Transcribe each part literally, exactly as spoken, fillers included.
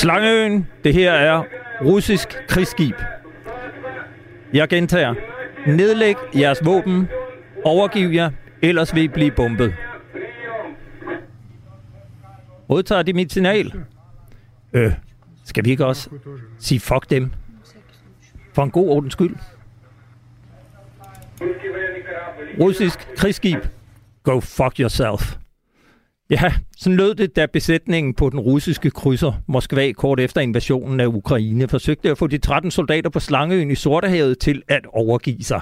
Slangeøen, det her er russisk krigsskib. Jeg gentager. Nedlæg jeres våben. Overgiv jer, ellers vil I blive bombet. Modtager de mit signal? Øh, skal vi ikke også sige fuck dem? For en god ordens skyld. Russisk krigsskib. Go fuck yourself. Ja, sådan lød det, da besætningen på den russiske krydser Moskva kort efter invasionen af Ukraine forsøgte at få de tretten soldater på Slangeøen i Sortehavet til at overgive sig.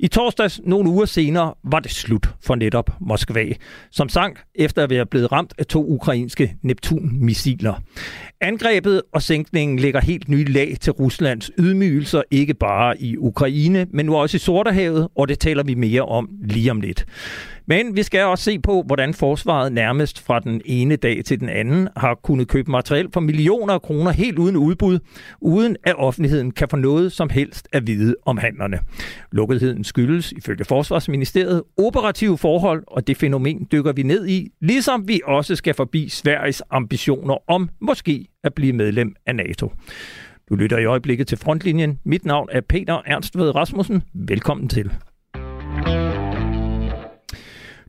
I torsdags, nogle uger senere, var det slut for netop Moskva, som sank efter at være blevet ramt af to ukrainske Neptun-missiler. Angrebet og sænkningen lægger helt nye lag til Ruslands ydmygelser, ikke bare i Ukraine, men nu også i Sortehavet, og det taler vi mere om lige om lidt. Men vi skal også se på, hvordan forsvaret nærmest fra den ene dag til den anden har kunnet købe materiel for millioner af kroner helt uden udbud, uden at offentligheden kan få noget som helst at vide om handlerne. Lukketheden skyldes ifølge Forsvarsministeriet operative forhold, og det fænomen dykker vi ned i, ligesom vi også skal forbi Sveriges ambitioner om måske at blive medlem af NATO. Du lytter i øjeblikket til Frontlinjen. Mit navn er Peter Ernst Rasmussen. Velkommen til.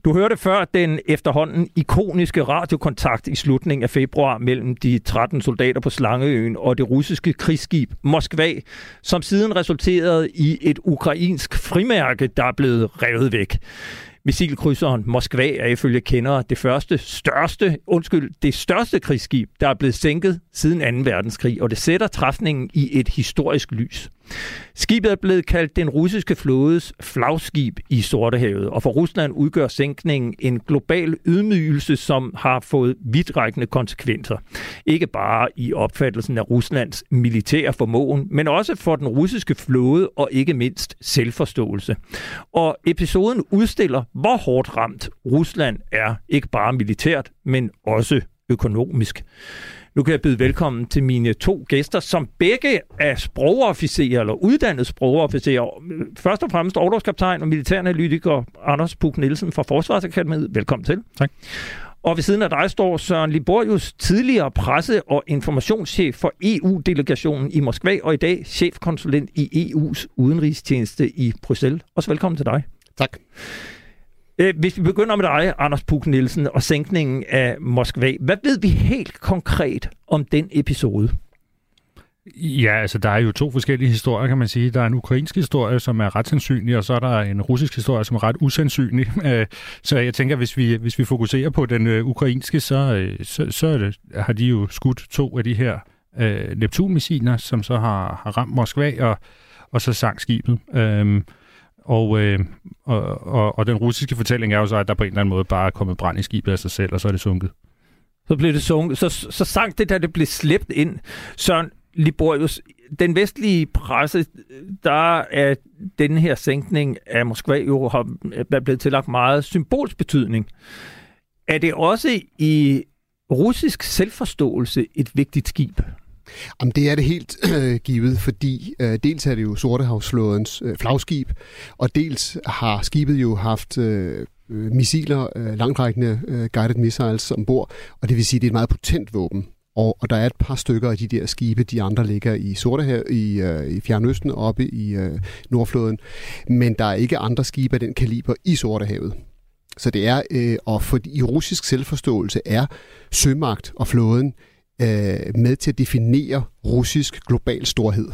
Du hørte før den efterhånden ikoniske radiokontakt i slutningen af februar mellem de tretten soldater på Slangeøen og det russiske krigsskib Moskva, som siden resulterede i et ukrainsk frimærke, der er blevet revet væk. Missilkrydseren Moskva er ifølge kendere det første største, undskyld, det største krigsskib, der er blevet sænket siden anden verdenskrig, og det sætter træfningen i et historisk lys. Skibet er blevet kaldt den russiske flådes flagskib i Sortehavet, og for Rusland udgør sænkningen en global ydmygelse, som har fået vidtrækkende konsekvenser. Ikke bare i opfattelsen af Ruslands militære formåen, men også for den russiske flåde og ikke mindst selvforståelse. Og episoden udstiller, hvor hårdt ramt Rusland er, ikke bare militært, men også økonomisk. Nu kan jeg byde velkommen til mine to gæster, som begge er sprogofficerer eller uddannede sprogofficerer. Først og fremmest orlogskaptajn og militæranalytiker Anders Puck Nielsen fra Forsvarsakademiet. Velkommen til. Tak. Og ved siden af dig står Søren Liborius, tidligere presse- og informationschef for E U-delegationen i Moskva, og i dag chefkonsulent i E U's udenrigstjeneste i Bruxelles. Også velkommen til dig. Tak. Hvis vi begynder med dig, Anders Puck Nielsen, og sænkningen af Moskva, hvad ved vi helt konkret om den episode? Ja, altså der er jo to forskellige historier, kan man sige. Der er en ukrainsk historie, som er ret sandsynlig, og så er der en russisk historie, som er ret usandsynlig. Så jeg tænker, hvis vi, hvis vi fokuserer på den ukrainske, så, så, så har de jo skudt to af de her Neptun-missiler, som så har, har ramt Moskva, og, og så sank skibet. Og, øh, og, og, og den russiske fortælling er jo så, at der på en eller anden måde bare er kommet brand i skibet af sig selv, og så er det sunket. Så blev det sunket. Så, så sank det, da det blev slæbt ind. Søren Liborius, den vestlige presse, der er den her sænkning af Moskva jo har blevet tillagt meget symbolsk betydning. Er det også i russisk selvforståelse et vigtigt skib? Jamen, det er det helt øh, givet, fordi øh, dels er det jo Sortehavsflådens øh, flagskib, og dels har skibet jo haft øh, missiler, øh, langtrækkende øh, guided missiles ombord, og det vil sige, at det er et meget potent våben. Og, og der er et par stykker af de der skibe, de andre ligger i Sortehavet, i, øh, i Fjernøsten og oppe i øh, Nordflåden, men der er ikke andre skibe af den kaliber i Sortehavet. Så det er, øh, og for, i russisk selvforståelse er sømagt og flåden med til at definere russisk global storhed.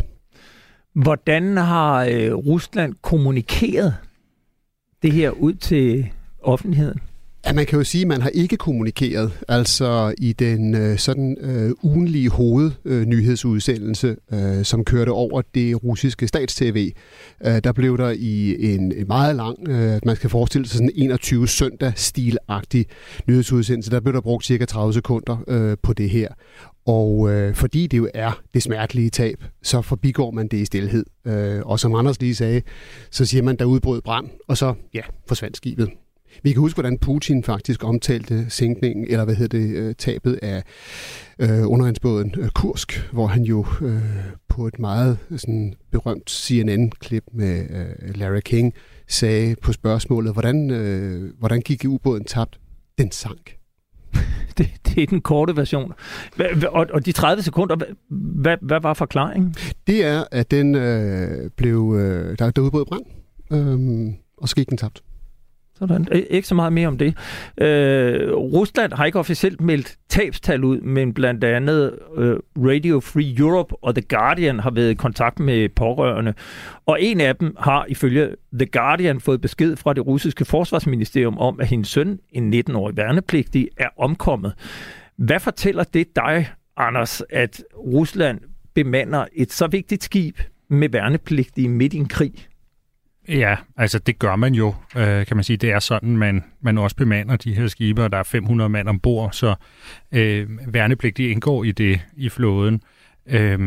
Hvordan har øh, Rusland kommunikeret det her ud til offentligheden? Ja, man kan jo sige, at man har ikke kommunikeret. Altså i den øh, sådan øh, ugenlige hovednyhedsudsendelse, øh, øh, som kørte over det russiske stats-T V, øh, der blev der i en, en meget lang, øh, man skal forestille sig sådan enogtyve søndag-stilagtig nyhedsudsendelse, der blev der brugt cirka tredive sekunder øh, på det her. Og øh, fordi det jo er det smertelige tab, så forbigår man det i stilhed. Øh, og som Anders lige sagde, så siger man, at der udbrød brand, og så ja, forsvandt skibet. Vi kan huske, hvordan Putin faktisk omtalte sænkningen, eller hvad hedder det, tabet af øh, undervandsbåden øh, Kursk, hvor han jo øh, på et meget sådan, berømt C N N-klip med øh, Larry King sagde på spørgsmålet, hvordan, øh, hvordan gik ubåden tabt? Den sank. det, det er den korte version. Og, og de tredive sekunder, hvad, hvad var forklaringen? Det er, at den øh, blev... Øh, der, der udbrød brand, øh, og så gik den tabt. Sådan. Ikke så meget mere om det. Øh, Rusland har ikke officielt meldt tabstal ud, men blandt andet øh, Radio Free Europe og The Guardian har været i kontakt med pårørende. Og en af dem har ifølge The Guardian fået besked fra det russiske forsvarsministerium om, at hendes søn, en nitten-årig værnepligtig, er omkommet. Hvad fortæller det dig, Anders, at Rusland bemander et så vigtigt skib med værnepligtige midt i en krig? Ja, altså det gør man jo, øh, kan man sige. Det er sådan, man, man også bemander de her skibe, og der er fem hundrede mand ombord, så øh, værnepligtige indgår i det i flåden. Øh,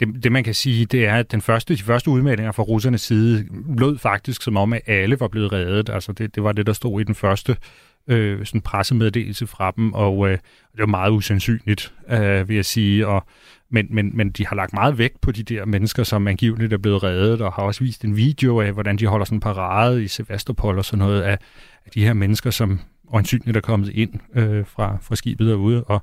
det, det man kan sige, det er, at den første, de første udmeldinger fra russernes side lød faktisk som om, at alle var blevet reddet. Altså det, det var det, der stod i den første øh, sådan pressemeddelelse fra dem, og øh, det var meget usandsynligt, øh, vil jeg sige, og Men, men, men de har lagt meget vægt på de der mennesker, som angiveligt er blevet reddet, og har også vist en video af, hvordan de holder sådan en parade i Sevastopol og sådan noget af, af de her mennesker, som øjensynligt er kommet ind øh, fra, fra skibet derude. Og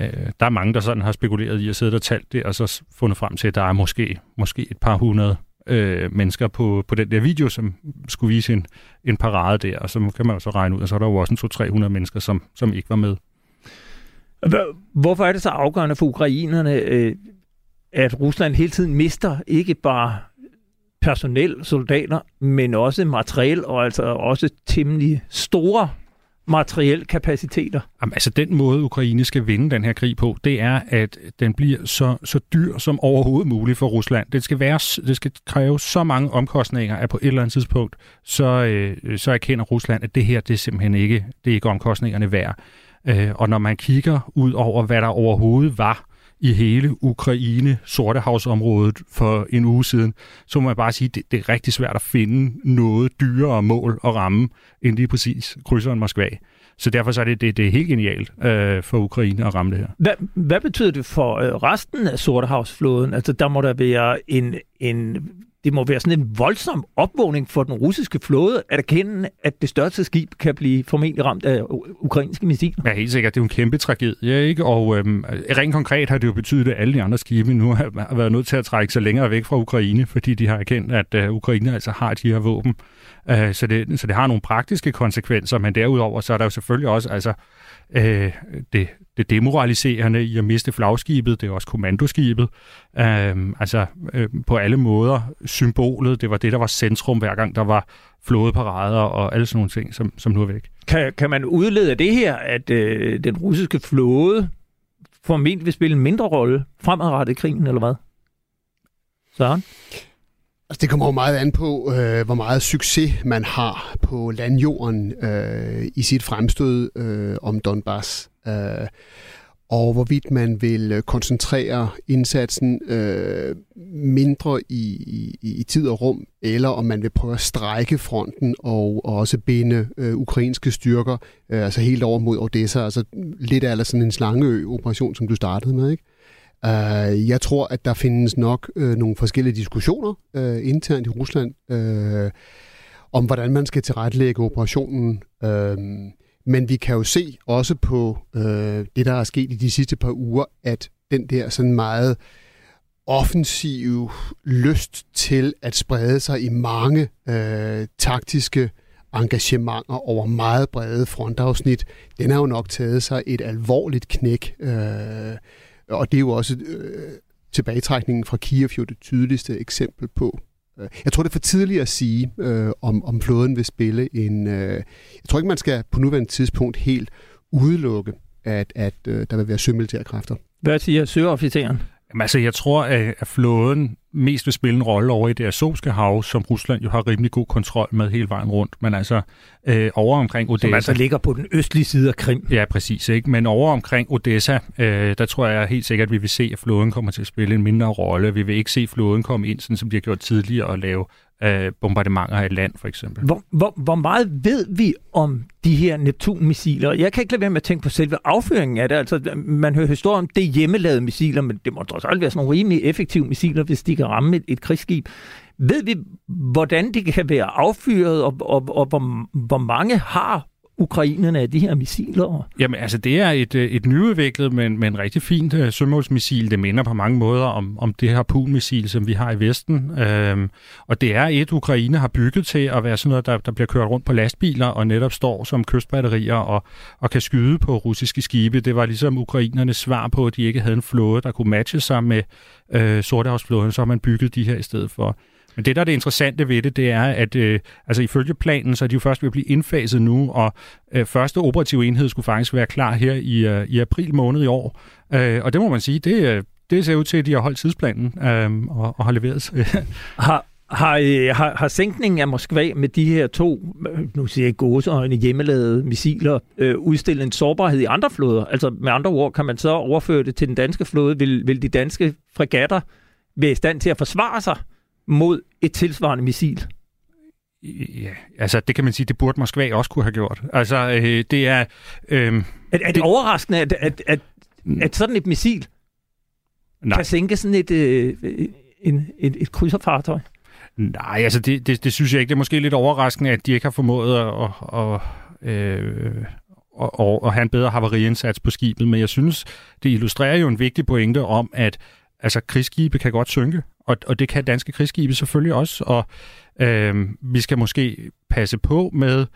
øh, der er mange, der sådan har spekuleret i at sidde og talt det, og så fundet frem til, at der er måske, måske et par hundrede øh, mennesker på, på den der video, som skulle vise en, en parade der. Og så kan man jo så regne ud, og så er der jo også en to til tre hundrede mennesker, som, som ikke var med. Hvorfor er det så afgørende for ukrainerne, at Rusland hele tiden mister ikke bare personel, soldater, men også materiel, og altså også temmelig store materielle kapaciteter? Jamen, altså den måde, Ukraine skal vinde den her krig på, det er, at den bliver så, så dyr som overhovedet muligt for Rusland. Det skal, være, det skal kræve så mange omkostninger, at på et eller andet tidspunkt, så, øh, så erkender Rusland, at det her, det er simpelthen ikke, det er ikke omkostningerne værd. Og når man kigger ud over, hvad der overhovedet var i hele Ukraine, Sortehavsområdet for en uge siden, så må man bare sige, at det er rigtig svært at finde noget dyrere mål at ramme, end lige præcis krydseren Moskva. Så derfor så er det, det, det er helt genialt øh, for Ukraine at ramme det her. Hvad, hvad betyder det for resten af Sortehavsflåden? Altså der må der være en, en, det må være sådan en voldsom opvågning for den russiske flåde at erkende, at det største skib kan blive formentlig ramt af ukrainske missiler. Ja, helt sikkert. Det er jo en kæmpe tragedie, ikke? Og øhm, rent konkret har det jo betydet, at alle de andre skibe nu har været nødt til at trække sig længere væk fra Ukraine, fordi de har erkendt, at øh, Ukraine altså har de her våben. Øh, så, det, så det har nogle praktiske konsekvenser, men derudover så er der jo selvfølgelig også altså, øh, det, det demoraliserende i at miste flagskibet, det er også kommandoskibet. Øh, altså øh, på alle måder symbolet, det var det, der var centrum hver gang, der var flådeparader og alle sådan nogle ting, som, som nu er væk. Kan, kan man udlede af det her, at øh, den russiske flåde formentlig vil spille en mindre rolle fremadrettet i krigen, eller hvad? Søren? Altså, det kommer jo meget an på, øh, hvor meget succes man har på landjorden øh, i sit fremstød øh, om Donbass. Øh, og hvorvidt man vil koncentrere indsatsen øh, mindre i, i, i tid og rum, eller om man vil prøve at strække fronten og, og også binde øh, ukrainske styrker, øh, altså helt over mod Odessa, altså lidt af sådan en Slangeø-operation, som du startede med, ikke? Uh, jeg tror, at der findes nok uh, nogle forskellige diskussioner uh, internt i Rusland uh, om, hvordan man skal tilrettelægge operationen. Uh, men vi kan jo se også på uh, det, der er sket i de sidste par uger, at den der sådan meget offensive lyst til at sprede sig i mange uh, taktiske engagementer over meget brede frontafsnit, den har jo nok taget sig et alvorligt knæk. Uh, Og det er jo også øh, tilbagetrækningen fra Kiev jo det tydeligste eksempel på. Jeg tror, det er for tidligt at sige, øh, om, om flåden vil spille en... Øh, jeg tror ikke, man skal på nuværende tidspunkt helt udelukke, at, at øh, der vil være sømilitære kræfter. Hvad siger søofficeren? Jamen, altså, jeg tror, at flåden mest vil spille en rolle over i det Azovske hav, som Rusland jo har rimelig god kontrol med hele vejen rundt. Men altså øh, over omkring Odessa... Som altså ligger på den østlige side af Krim. Ja, præcis. Ikke? Men over omkring Odessa, øh, der tror jeg helt sikkert, at vi vil se, at flåden kommer til at spille en mindre rolle. Vi vil ikke se flåden komme ind, sådan, som de har gjort tidligere, og lave øh, bombardementer af land, for eksempel. Hvor, hvor, hvor meget ved vi om de her Neptun-missiler? Jeg kan ikke lade være med at tænke på selve affyringen af det. Altså, man hører historier om, det er hjemmelavede missiler, men det må trods alt være sådan nogle rimelig effektive missiler, hvis de kan ramme et, et krigsskib. Ved vi, hvordan det kan være affyret, og, og, og, og hvor, hvor mange har ukrainerne af de her missiler? Jamen altså, det er et, et nyudviklet, men, men rigtig fint øh, sømålsmissil. Det minder på mange måder om, om det her Harpun-missil, som vi har i Vesten. Øhm, og det er et, Ukraine har bygget til at være sådan noget, der, der bliver kørt rundt på lastbiler og netop står som kystbatterier og, og kan skyde på russiske skibe. Det var ligesom ukrainernes svar på, at de ikke havde en flåde, der kunne matche sig med øh, Sortehavsflåden, så har man bygget de her i stedet for. Men det, der er det interessante ved det, det er, at øh, altså ifølge planen, så er de jo først ved at blive indfaset nu, og øh, første operative enhed skulle faktisk være klar her i, øh, i april måned i år. Øh, og det må man sige, det, det ser ud til, at de har holdt tidsplanen øh, og, og har leveret. har, har, har, har sænkningen af Moskva med de her to, nu siger jeg gåseøjne, hjemmelavede missiler, øh, udstillet en sårbarhed i andre flåder? Altså med andre ord, kan man så overføre det til den danske flåde? Vil, vil de danske fregatter være i stand til at forsvare sig mod et tilsvarende missil? Ja, altså det kan man sige, det burde Moskva også kunne have gjort. Altså øh, det er... Øh, er, er det, det overraskende, at, at, at, at sådan et missil nej. kan sænke sådan et, øh, en, et, et krydserfartøj? Nej, altså det, det, det synes jeg ikke. Det er måske lidt overraskende, at de ikke har formået at... at, at øh, Og, og, og have en bedre havariindsats på skibet, men jeg synes, det illustrerer jo en vigtig pointe om, at altså, krigsskibe kan godt synke, og, og det kan danske krigsskibe selvfølgelig også, og øh, vi skal måske passe på med,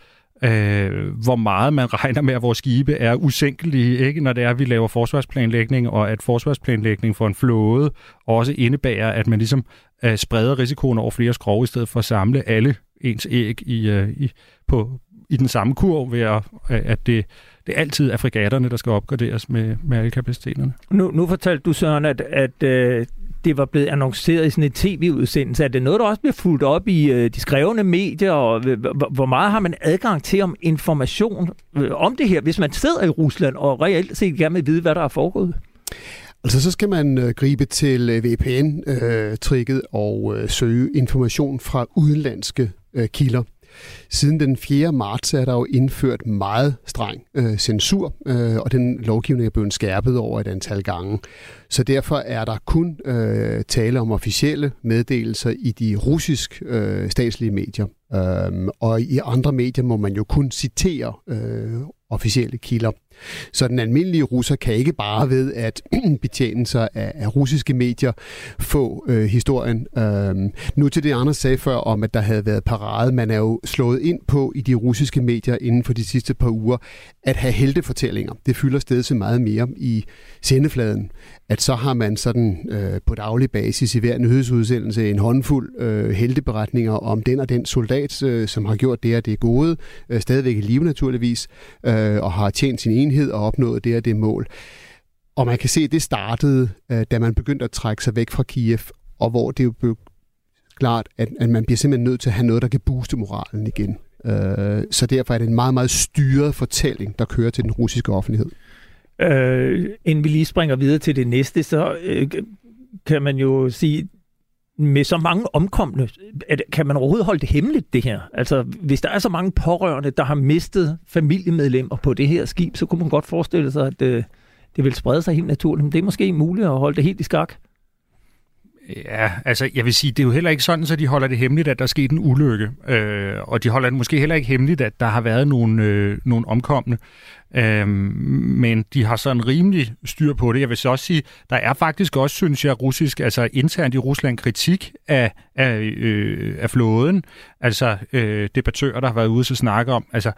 øh, hvor meget man regner med, at vores skibe er usænkelige, ikke? Når det er, at vi laver forsvarsplanlægning, og at forsvarsplanlægning for en flåde også indebærer, at man ligesom øh, spreder risikoen over flere skrog, i stedet for at samle alle ens æg i, øh, i, på i den samme kurv, ved at, at det, det altid er fregatterne, der skal opgraderes med, med alle kapaciteterne. Nu, nu fortalte du, Søren, at, at øh, det var blevet annonceret i sådan et tv-udsendelse. Er det noget, der også bliver fulgt op i øh, de skrevne medier? Og, øh, hvor meget har man adgang til om information øh, om det her, hvis man sidder i Rusland og reelt set gerne vil vide, hvad der er foregået? Altså, så skal man øh, gribe til øh, V P N-tricket øh, og øh, søge information fra udenlandske øh, kilder. Siden den fjerde marts er der jo indført meget streng øh, censur, øh, og den lovgivning er blevet skærpet over et antal gange. Så derfor er der kun øh, tale om officielle meddelelser i de russisk øh, statslige medier. Øh, og i andre medier må man jo kun citere øh, officielle kilder. Så den almindelige russer kan ikke bare ved at betjene sig af, af russiske medier få øh, historien. Øh, nu til det, Anders sagde før om, at der havde været parade. Man er jo slået ind på i de russiske medier inden for de sidste par uger at have heltefortællinger. Det fylder stedet så meget mere i sendefladen. At så har man sådan øh, på daglig basis i hver nyhedsudsendelse en håndfuld øh, helteberetninger om den og den soldat, øh, som har gjort det og det gode, øh, stadigvæk i live naturligvis, øh, og har tjent sin enhed og opnået det og det mål. Og man kan se, at det startede, øh, da man begyndte at trække sig væk fra Kiev, og hvor det jo blev klart, at, at man bliver simpelthen nødt til at have noget, der kan booste moralen igen. Øh, så derfor er det en meget, meget styret fortælling, der kører til den russiske offentlighed. Øh, inden vi lige springer videre til det næste, så øh, kan man jo sige, med så mange omkomne, at, kan man overhovedet holde det hemmeligt, det her? Altså, hvis der er så mange pårørende, der har mistet familiemedlemmer på det her skib, så kunne man godt forestille sig, at øh, det vil sprede sig helt naturligt. Men det er måske muligt at holde det helt i skak. Ja, altså jeg vil sige, det er jo heller ikke sådan, så de holder det hemmeligt, at der er sket en ulykke. Øh, og de holder det måske heller ikke hemmeligt, at der har været nogle, øh, nogle omkomne. Øh, men de har sådan rimelig styr på det. Jeg vil så også sige, der er faktisk også, synes jeg, russisk, altså internt i Rusland, kritik af, af, øh, af flåden. Altså øh, debattører, der har været ude til at snakke om, altså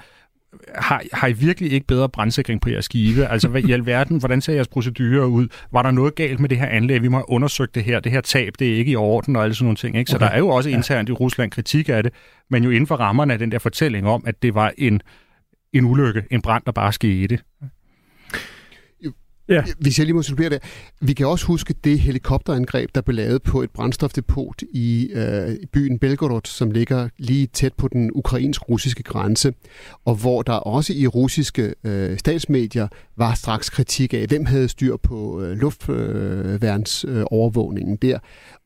Har, har I virkelig ikke bedre brandsikring på jeres skibe? Altså, hvad i alverden, hvordan ser jeres procedurer ud? Var der noget galt med det her anlæg? Vi må have undersøgt det her. Det her tab, det er ikke i orden og alle sådan nogle ting. Ikke? Så okay. Der er jo også internt i Rusland kritik af det, men jo inden for rammerne af den der fortælling om, at det var en, en ulykke, en brand, der bare skete. Ja. Hvis jeg lige må supplere det. Vi kan også huske det helikopterangreb, der blev lavet på et brændstofdepot i øh, byen Belgorod, som ligger lige tæt på den ukrainsk-russiske grænse, og hvor der også i russiske øh, statsmedier var straks kritik af, hvem havde styr på øh, luftværnsovervågningen øh, der.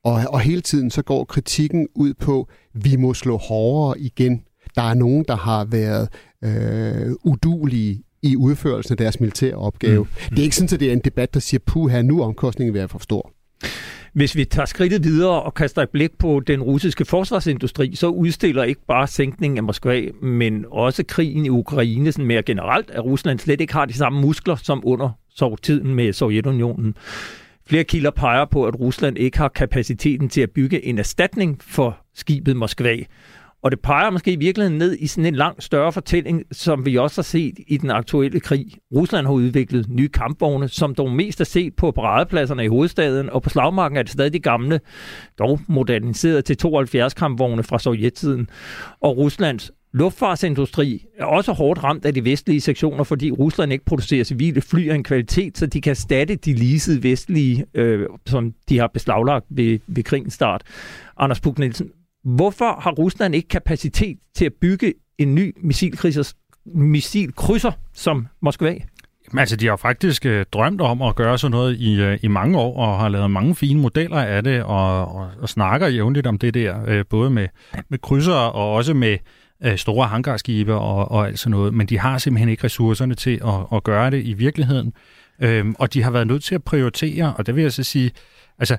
Og, og hele tiden så går kritikken ud på, vi må slå hårdere igen. Der er nogen, der har været øh, udulige i udførelsen af deres militære opgave. Mm. Det er ikke sådan, at det er en debat, der siger, puha, nu er omkostningen ved at være for stor. Hvis vi tager skridtet videre og kaster et blik på den russiske forsvarsindustri, så udstiller ikke bare sænkningen af Moskva, men også krigen i Ukraine sådan mere generelt, at Rusland slet ikke har de samme muskler som under tiden med Sovjetunionen. Flere kilder peger på, at Rusland ikke har kapaciteten til at bygge en erstatning for skibet Moskva. Og det peger måske i virkeligheden ned i sådan en langt større fortælling, som vi også har set i den aktuelle krig. Rusland har udviklet nye kampvogne, som dog mest er set på paradepladserne i hovedstaden, og på slagmarken er det stadig de gamle, dog moderniseret til tooghalvfjerds kampvogne fra sovjettiden. Og Ruslands luftfartsindustri er også hårdt ramt af de vestlige sektioner, fordi Rusland ikke producerer civile fly af en kvalitet, så de kan erstatte de leasede vestlige, øh, som de har beslaglagt ved, ved krigens start. Anders Puck Nielsen, hvorfor har Rusland ikke kapacitet til at bygge en ny missilkrydser som Moskva? Altså, de har faktisk øh, drømt om at gøre sådan noget i, øh, i mange år, og har lavet mange fine modeller af det, og, og, og snakker jævnligt om det der, øh, både med, med krydser og også med store hangarskibe og, og alt sådan noget, men de har simpelthen ikke ressourcerne til at, at gøre det i virkeligheden. Øhm, og de har været nødt til at prioritere, og det vil jeg så sige, altså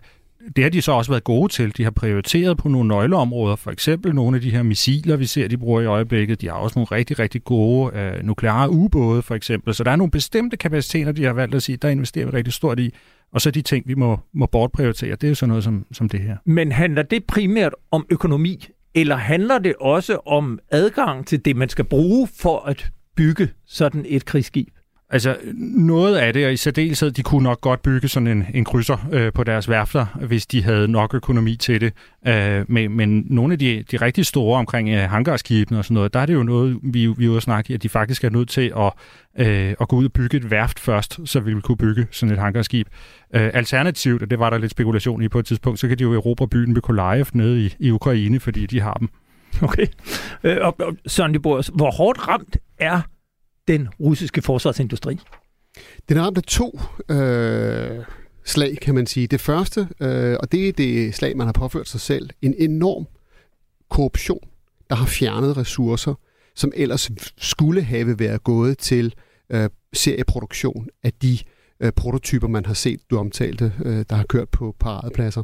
det har de så også været gode til. De har prioriteret på nogle nøgleområder, for eksempel nogle af de her missiler, vi ser, de bruger i øjeblikket. De har også nogle rigtig, rigtig gode øh, nukleare ubåde, for eksempel. Så der er nogle bestemte kapaciteter, de har valgt at sige, der investerer vi rigtig stort i. Og så de ting, vi må, må bortprioritere, det er jo sådan noget som, som det her. Men handler det primært om økonomi? Eller handler det også om adgang til det, man skal bruge for at bygge sådan et krigsskib? Altså noget af det, og i særdeleshed, de kunne nok godt bygge sådan en, en krydser øh, på deres værfter, hvis de havde nok økonomi til det. Øh, men, men nogle af de, de rigtig store omkring øh, hangarskibene og sådan noget, der er det jo noget, vi, vi jo snakker i, at de faktisk er nødt til at, øh, at gå ud og bygge et værft først, så vi vil kunne bygge sådan et hangarskib. Øh, alternativt, og det var der lidt spekulation i på et tidspunkt, så kan de jo erobre byen Mykolaiv nede i, i Ukraine, fordi de har dem. Okay. Øh, og, og Søren Liborius, hvor hårdt ramt er den russiske forsvarsindustri? Den er ramt af to øh, slag, kan man sige. Det første, øh, og det er det slag, man har påført sig selv, en enorm korruption, der har fjernet ressourcer, som ellers skulle have været gået til øh, serieproduktion af de øh, prototyper, man har set, du omtalte, øh, der har kørt på paradepladser.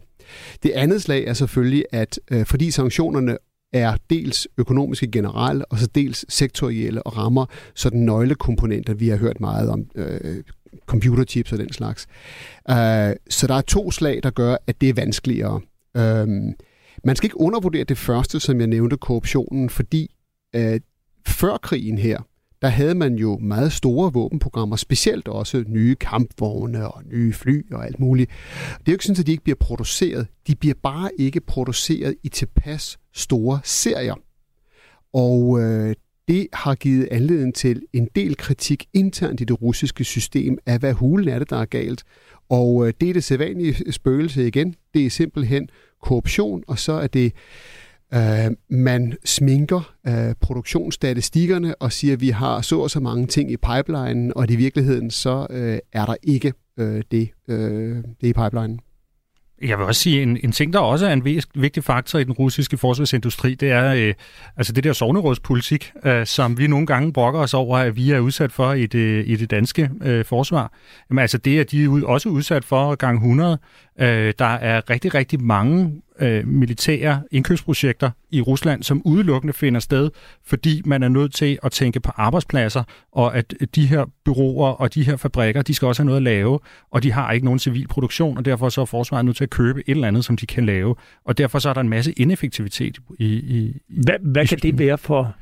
Det andet slag er selvfølgelig, at øh, fordi sanktionerne er dels økonomiske generelle, og så dels sektorielle og rammer sådan nøglekomponenter, vi har hørt meget om, øh, computerchips og den slags. Øh, så der er to slag, der gør, at det er vanskeligere. Øh, man skal ikke undervurdere det første, som jeg nævnte, korruptionen, fordi øh, før krigen her, der havde man jo meget store våbenprogrammer, specielt også nye kampvogne og nye fly og alt muligt. Det er jo ikke sådan, at de ikke bliver produceret. De bliver bare ikke produceret i tilpas store serier. Og øh, det har givet anledning til en del kritik internt i det russiske system af, hvad hulen er det, der er galt. Og øh, det er det sædvanlige spøgelse igen. Det er simpelthen korruption, og så er det Uh, man sminker uh, produktionsstatistikkerne og siger, at vi har så og så mange ting i pipelinen, og i virkeligheden så uh, er der ikke uh, det, uh, det i pipelinen. Jeg vil også sige, en, en ting, der også er en vigtig faktor i den russiske forsvarsindustri, det er øh, altså det der sognerådspolitik, øh, som vi nogle gange brokker os over, at vi er udsat for i det, i det danske øh, forsvar. Jamen, altså det er de ud, også udsat for gang hundrede. Øh, der er rigtig, rigtig mange øh, militære indkøbsprojekter i Rusland, som udelukkende finder sted, fordi man er nødt til at tænke på arbejdspladser, og at de her bureauer og de her fabrikker, de skal også have noget at lave, og de har ikke nogen civil produktion, og derfor så er forsvaret nødt til at købe et eller andet, som de kan lave. Og derfor så er der en masse ineffektivitet i... i hvad hvad i, kan det være for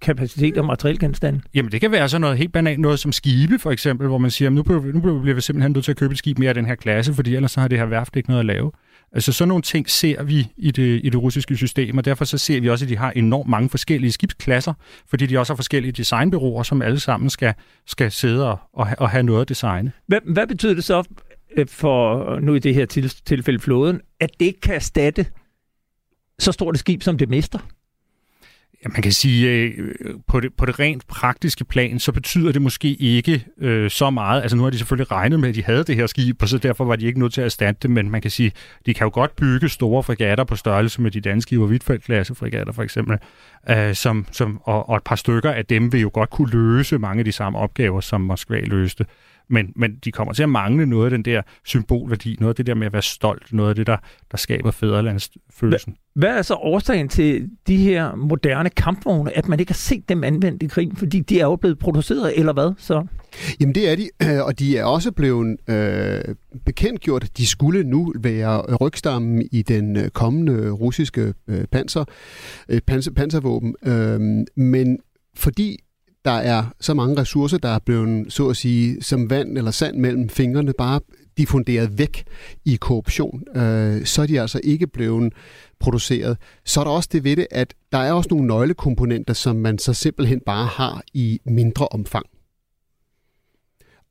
kapacitet og materielgenstande? Jamen, det kan være sådan noget helt banalt, noget som skibe, for eksempel, hvor man siger, nu bliver, nu bliver vi simpelthen nødt til at købe et skib mere af den her klasse, fordi ellers så har det her værft ikke noget at lave. Altså, sådan nogle ting ser vi i det, i det russiske system, og derfor så ser vi også, at de har enormt mange forskellige skibsklasser, fordi de også har forskellige designbureauer, som alle sammen skal, skal sidde og, og have noget at designe. Hvad, hvad betyder det så for, nu i det her tilfælde flåden, at det ikke kan erstatte så stort et skib, som det mister? Ja, man kan sige, øh, på, det, på det rent praktiske plan, så betyder det måske ikke øh, så meget. Altså nu har de selvfølgelig regnet med, at de havde det her skib, og så derfor var de ikke nødt til at erstatte det, men man kan sige, de kan jo godt bygge store fregatter på størrelse med de danske Iver Huitfeldt-klasse fregatter for eksempel, øh, som, som, og, og et par stykker af dem vil jo godt kunne løse mange af de samme opgaver, som Moskva løste. men, men de kommer til at mangle noget af den der symbolværdi, noget af det der med at være stolt, noget af det, der, der skaber fædrelandsfølelsen. Hvad er så årsagen til de her moderne kampvogne, at man ikke har set dem anvendt i krigen, fordi de er jo blevet produceret, eller hvad så? Jamen det er de, og de er også blevet øh, bekendtgjort. De skulle nu være rygstammen i den kommende russiske øh, panser, øh, panser, panservåben, øh, men fordi der er så mange ressourcer, der er blevet, så at sige, som vand eller sand mellem fingrene, bare diffunderet væk i korruption, øh, så er de altså ikke blevet produceret. Så er der også det ved det, at der er også nogle nøglekomponenter, som man så simpelthen bare har i mindre omfang.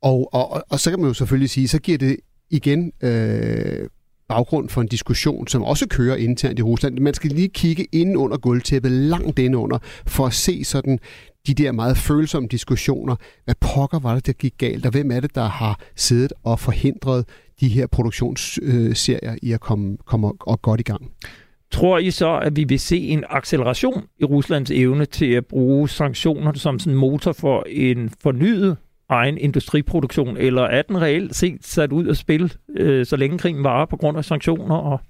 Og, og, og så kan man jo selvfølgelig sige, så giver det igen øh, baggrund for en diskussion, som også kører internt i Rusland. Man skal lige kigge inden under gulvtæppet, langt inde under, for at se sådan de der meget følsomme diskussioner. Hvad pokker var det, der gik galt, og hvem er det, der har siddet og forhindret de her produktionsserier i at komme, komme og godt i gang? Tror I så, at vi vil se en acceleration i Ruslands evne til at bruge sanktioner som sådan motor for en fornyet egen industriproduktion, eller er den reelt set sat ud at spille, øh, så længe krigen varer på grund af sanktioner? Og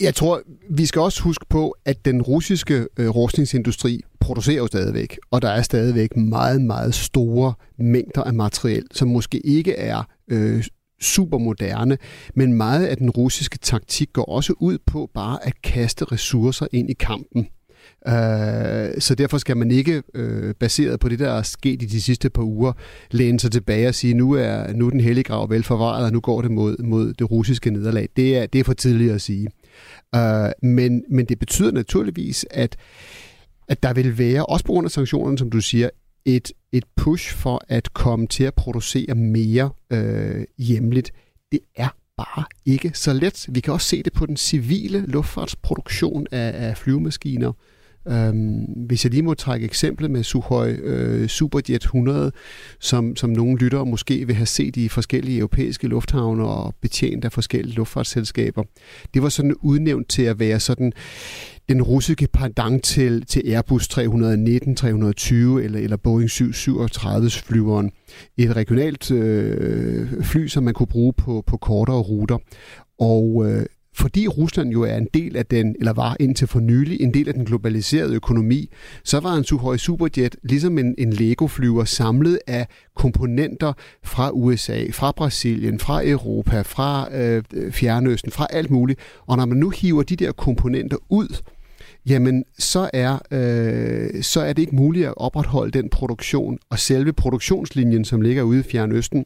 jeg tror, vi skal også huske på, at den russiske øh, rustningsindustri producerer jo stadigvæk, og der er stadigvæk meget, meget store mængder af materiel, som måske ikke er øh, supermoderne, men meget af den russiske taktik går også ud på bare at kaste ressourcer ind i kampen. Så derfor skal man ikke, baseret på det, der er sket i de sidste par uger, læne sig tilbage og sige, nu er nu den hellige grav velforvaret, og nu går det mod, mod det russiske nederlag. Det er, det er for tidligt at sige. Men, men det betyder naturligvis, at, at der vil være, også på grund af sanktionerne, som du siger, et, et push for at komme til at producere mere øh, hjemligt. Det er bare ikke så let. Vi kan også se det på den civile luftfartsproduktion af, af flyvemaskiner. Øhm, hvis jeg lige må trække eksemplet med Sukhoi øh, Superjet hundrede, som, som nogle lyttere måske vil have set i forskellige europæiske lufthavne og betjent af forskellige luftfartsselskaber. Det var sådan udnævnt til at være sådan den russiske pendant til, til Airbus tre nitten, tre tyve eller, eller Boeing syv hundrede syvogtredive flyveren. Et regionalt øh, fly, som man kunne bruge på, på kortere ruter. Og øh, fordi Rusland jo er en del af den, eller var indtil for nylig, en del af den globaliserede økonomi, så var en Sukhoi Superjet ligesom en, en Lego-flyver samlet af komponenter fra U S A, fra Brasilien, fra Europa, fra øh, Fjernøsten, fra alt muligt. Og når man nu hiver de der komponenter ud, jamen så er, øh, så er det ikke muligt at opretholde den produktion, og selve produktionslinjen, som ligger ude i Fjernøsten,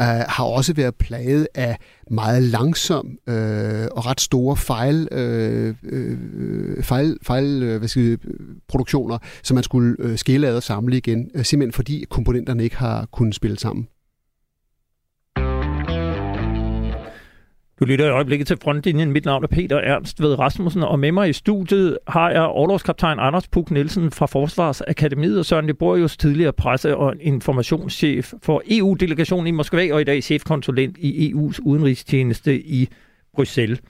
Uh, har også været plaget af meget langsom uh, og ret store fejl, uh, uh, fejl, fejl uh, hvad skal vi, produktioner, som man skulle uh, skille ad og samle igen, uh, simpelthen fordi komponenterne ikke har kunnet spille sammen. Du lytter i øjeblikket til Frontlinjen. Mit navn er Peter Ernst Rasmussen, og med mig i studiet har jeg orlogskaptajn Anders Puck Nielsen fra Forsvarsakademiet og Søren Liborius, tidligere presse- og informationschef for E U-delegationen i Moskva og i dag chefkonsulent i E U's udenrigstjeneste i Bruxelles.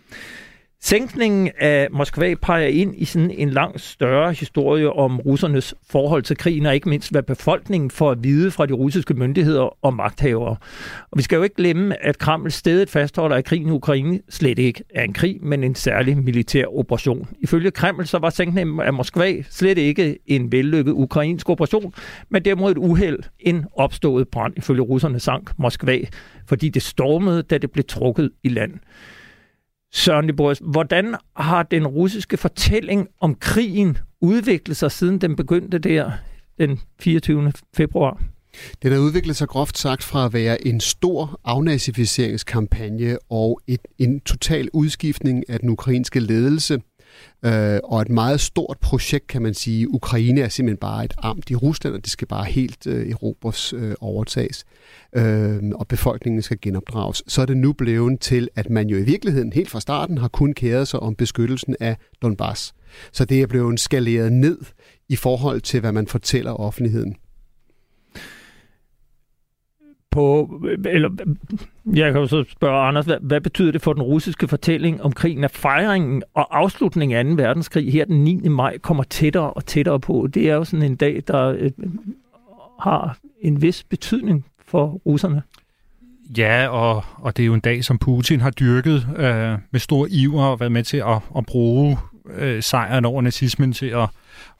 Sænkningen af Moskva peger ind i sådan en langt større historie om russernes forhold til krigen, og ikke mindst hvad befolkningen får at vide fra de russiske myndigheder og magthavere. Og vi skal jo ikke glemme, at Kreml stædigt fastholder, at krigen i Ukraine slet ikke er en krig, men en særlig militær operation. Ifølge Kreml så var sænkningen af Moskva slet ikke en vellykket ukrainsk operation, men derimod et uheld, en opstået brand. Ifølge russerne sank Moskva, fordi det stormede, da det blev trukket i land. Søren Liborius, hvordan har den russiske fortælling om krigen udviklet sig, siden den begyndte der den fireogtyvende februar? Den har udviklet sig groft sagt fra at være en stor afnazificeringskampagne og et, en total udskiftning af den ukrainske ledelse, øh, og et meget stort projekt, kan man sige. Ukraine er simpelthen bare et amt i Rusland, og det skal bare helt øh, erobres, øh, overtages. Øh, og befolkningen skal genopdrages, så er det nu blevet til, at man jo i virkeligheden helt fra starten har kun kæret sig om beskyttelsen af Donbass. Så det er blevet skaleret ned i forhold til, hvad man fortæller offentligheden. På, eller, jeg kan jo så spørge Anders, hvad, hvad betyder det for den russiske fortælling om krigen, at fejringen og afslutningen af anden verdenskrig her den niende maj kommer tættere og tættere på? Det er jo sådan en dag, der har en vis betydning for russerne. Ja, og, og det er jo en dag, som Putin har dyrket øh, med stor iver og været med til at, at bruge øh, sejren over nazismen til at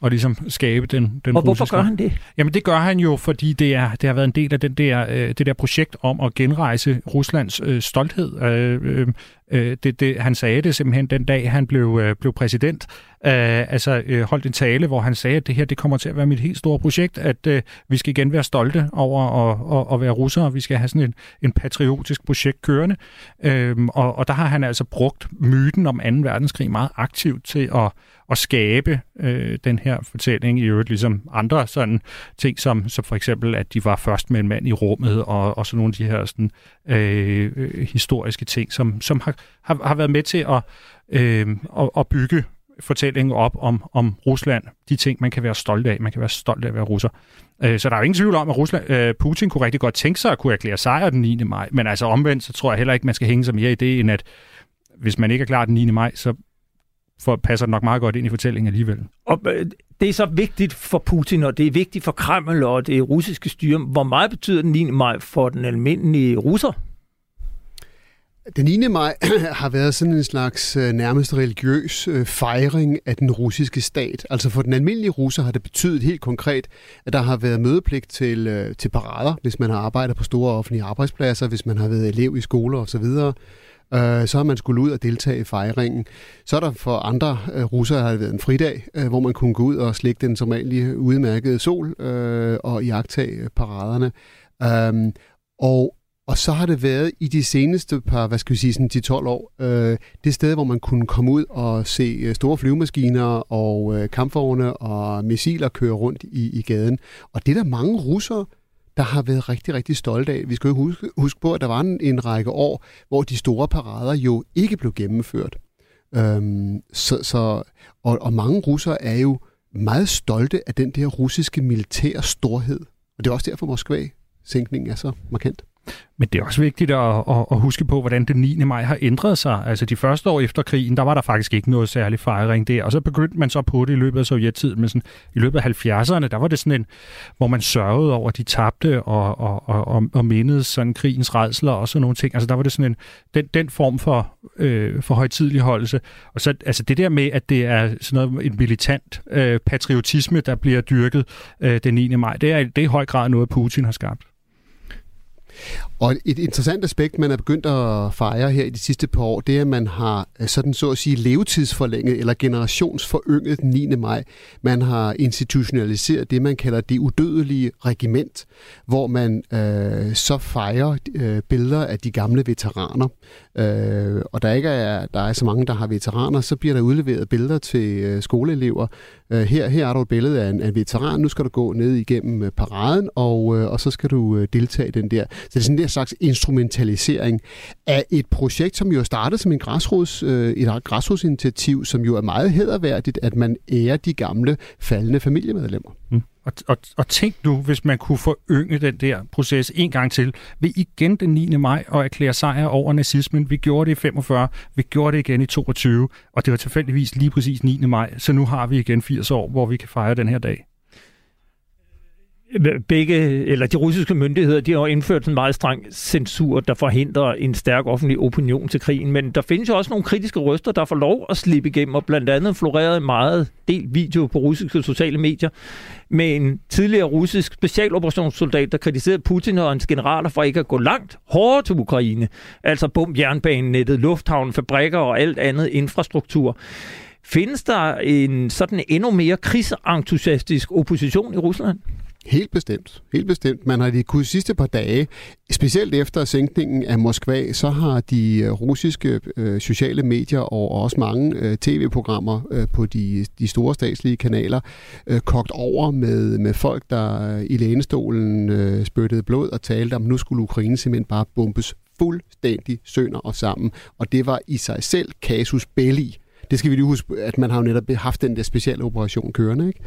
og ligesom skabe den, den og hvorfor russiske. Gør han det? Jamen det gør han jo, fordi det, er, det har været en del af den der, øh, det der projekt om at genrejse Ruslands øh, stolthed. Øh, øh, det, det, han sagde det simpelthen den dag, han blev, øh, blev præsident. Øh, altså øh, holdt en tale, hvor han sagde, at det her det kommer til at være mit helt store projekt, at øh, vi skal igen være stolte over at være russere. Vi skal have sådan en, en patriotisk projekt kørende. Øh, og, og der har han altså brugt myten om anden verdenskrig meget aktivt til at at skabe øh, den her fortælling, i øvrigt ligesom andre sådan ting, som, som for eksempel, at de var først med en mand i rummet, og, og sådan nogle af de her sådan, øh, øh, historiske ting, som, som har, har, har været med til at, øh, at, at bygge fortællingen op om, om Rusland. De ting, man kan være stolt af. Man kan være stolt af at være russer. Øh, så der er jo ingen tvivl om, at Rusland, øh, Putin kunne rigtig godt tænke sig at kunne erklære sejr den niende maj, men altså omvendt, så tror jeg heller ikke, man skal hænge sig mere i det, end at hvis man ikke er klar den niende maj, så for passer nok meget godt ind i fortællingen alligevel. Og det er så vigtigt for Putin, og det er vigtigt for Kreml og det russiske styre. Hvor meget betyder den niende maj for den almindelige russer? Den niende maj har været sådan en slags nærmest religiøs fejring af den russiske stat. Altså for den almindelige russer har det betydet helt konkret, at der har været mødepligt til, til parader, hvis man har arbejdet på store offentlige arbejdspladser, hvis man har været elev i skoler osv., så har man skulle ud og deltage i fejringen. Så er der for andre russere har det været en fridag, hvor man kunne gå ud og slikke den somaliske udmærkede sol og iagttage paraderne. Og, og så har det været i de seneste par, hvad skal vi sige, sådan ti til tolv år, det sted, hvor man kunne komme ud og se store flyvemaskiner og kampvogne og missiler køre rundt i, i gaden. Og det er der mange russere, der har været rigtig, rigtig stolte af. Vi skal jo huske, huske på, at der var en, en række år, hvor de store parader jo ikke blev gennemført. Øhm, så, så, og, og mange russere er jo meget stolte af den der russiske militære storhed. Og det er også derfor, Moskva-sænkningen er så markant. Men det er også vigtigt at, at, at huske på, hvordan den niende maj har ændret sig. Altså de første år efter krigen, der var der faktisk ikke noget særlig fejring der, og så begyndte man så på det i løbet af sovjettiden, men sådan, i løbet af halvfjerdserne, der var det sådan en, hvor man sørgede over, de tabte og, og, og, og mindede sådan krigens rædsler og sådan nogle ting. Altså der var det sådan en, den, den form for, øh, for højtidligholdelse. Og så altså det der med, at det er sådan noget, en militant øh, patriotisme, der bliver dyrket øh, den niende maj, det er, det er i høj grad noget, Putin har skabt. Og et interessant aspekt, man er begyndt at fejre her i de sidste par år, det er, at man har sådan så at sige levetidsforlænget eller generationsforynget den niende maj. Man har institutionaliseret det, man kalder det udødelige regiment, hvor man øh, så fejrer øh, billeder af de gamle veteraner. Øh, og der ikke er, der er så mange, der har veteraner, så bliver der udleveret billeder til øh, skoleelever. Øh, her, her er der et billede af en, af en veteran. Nu skal du gå ned igennem paraden, og, øh, og så skal du øh, deltage i den der. Så det er sådan en slags instrumentalisering af et projekt, som jo startede som en græsrods, øh, et græsrodsinitiativ, som jo er meget hæderværdigt, at man ærer de gamle faldne familiemedlemmer. Mm. Og, og, og tænk nu, hvis man kunne forynge den der proces en gang til, ved igen den niende maj og erklære sejr over nazismen. Vi gjorde det i femogfyrre, vi gjorde det igen i toogtyve, og det var tilfældigvis lige præcis niende maj, så nu har vi igen firs år, hvor vi kan fejre den her dag. Begge, eller de russiske myndigheder, de har indført en meget streng censur, der forhindrer en stærk offentlig opinion til krigen, men der findes jo også nogle kritiske røster, der får lov at slippe igennem, og blandt andet florerede en meget del video på russiske sociale medier med en tidligere russisk specialoperationssoldat, der kritiserede Putin og hans generaler for ikke at gå langt hårdere til Ukraine, altså bombe jernbanenettet, lufthavnen, fabrikker og alt andet infrastruktur. Findes der en sådan endnu mere krigsentusiastisk opposition i Rusland? Helt bestemt. Helt bestemt. Man har de kunne sidste par dage, specielt efter sænkningen af Moskva, så har de russiske øh, sociale medier og også mange øh, tv-programmer øh, på de, de store statslige kanaler øh, kogt over med, med folk, der øh, i lænestolen øh, spyttede blod og talte om, nu skulle Ukraine simpelthen bare bombes fuldstændig sønder og sammen. Og det var i sig selv casus belli. Det skal vi lige huske, at man har jo netop haft den der specielle operation kørende, ikke?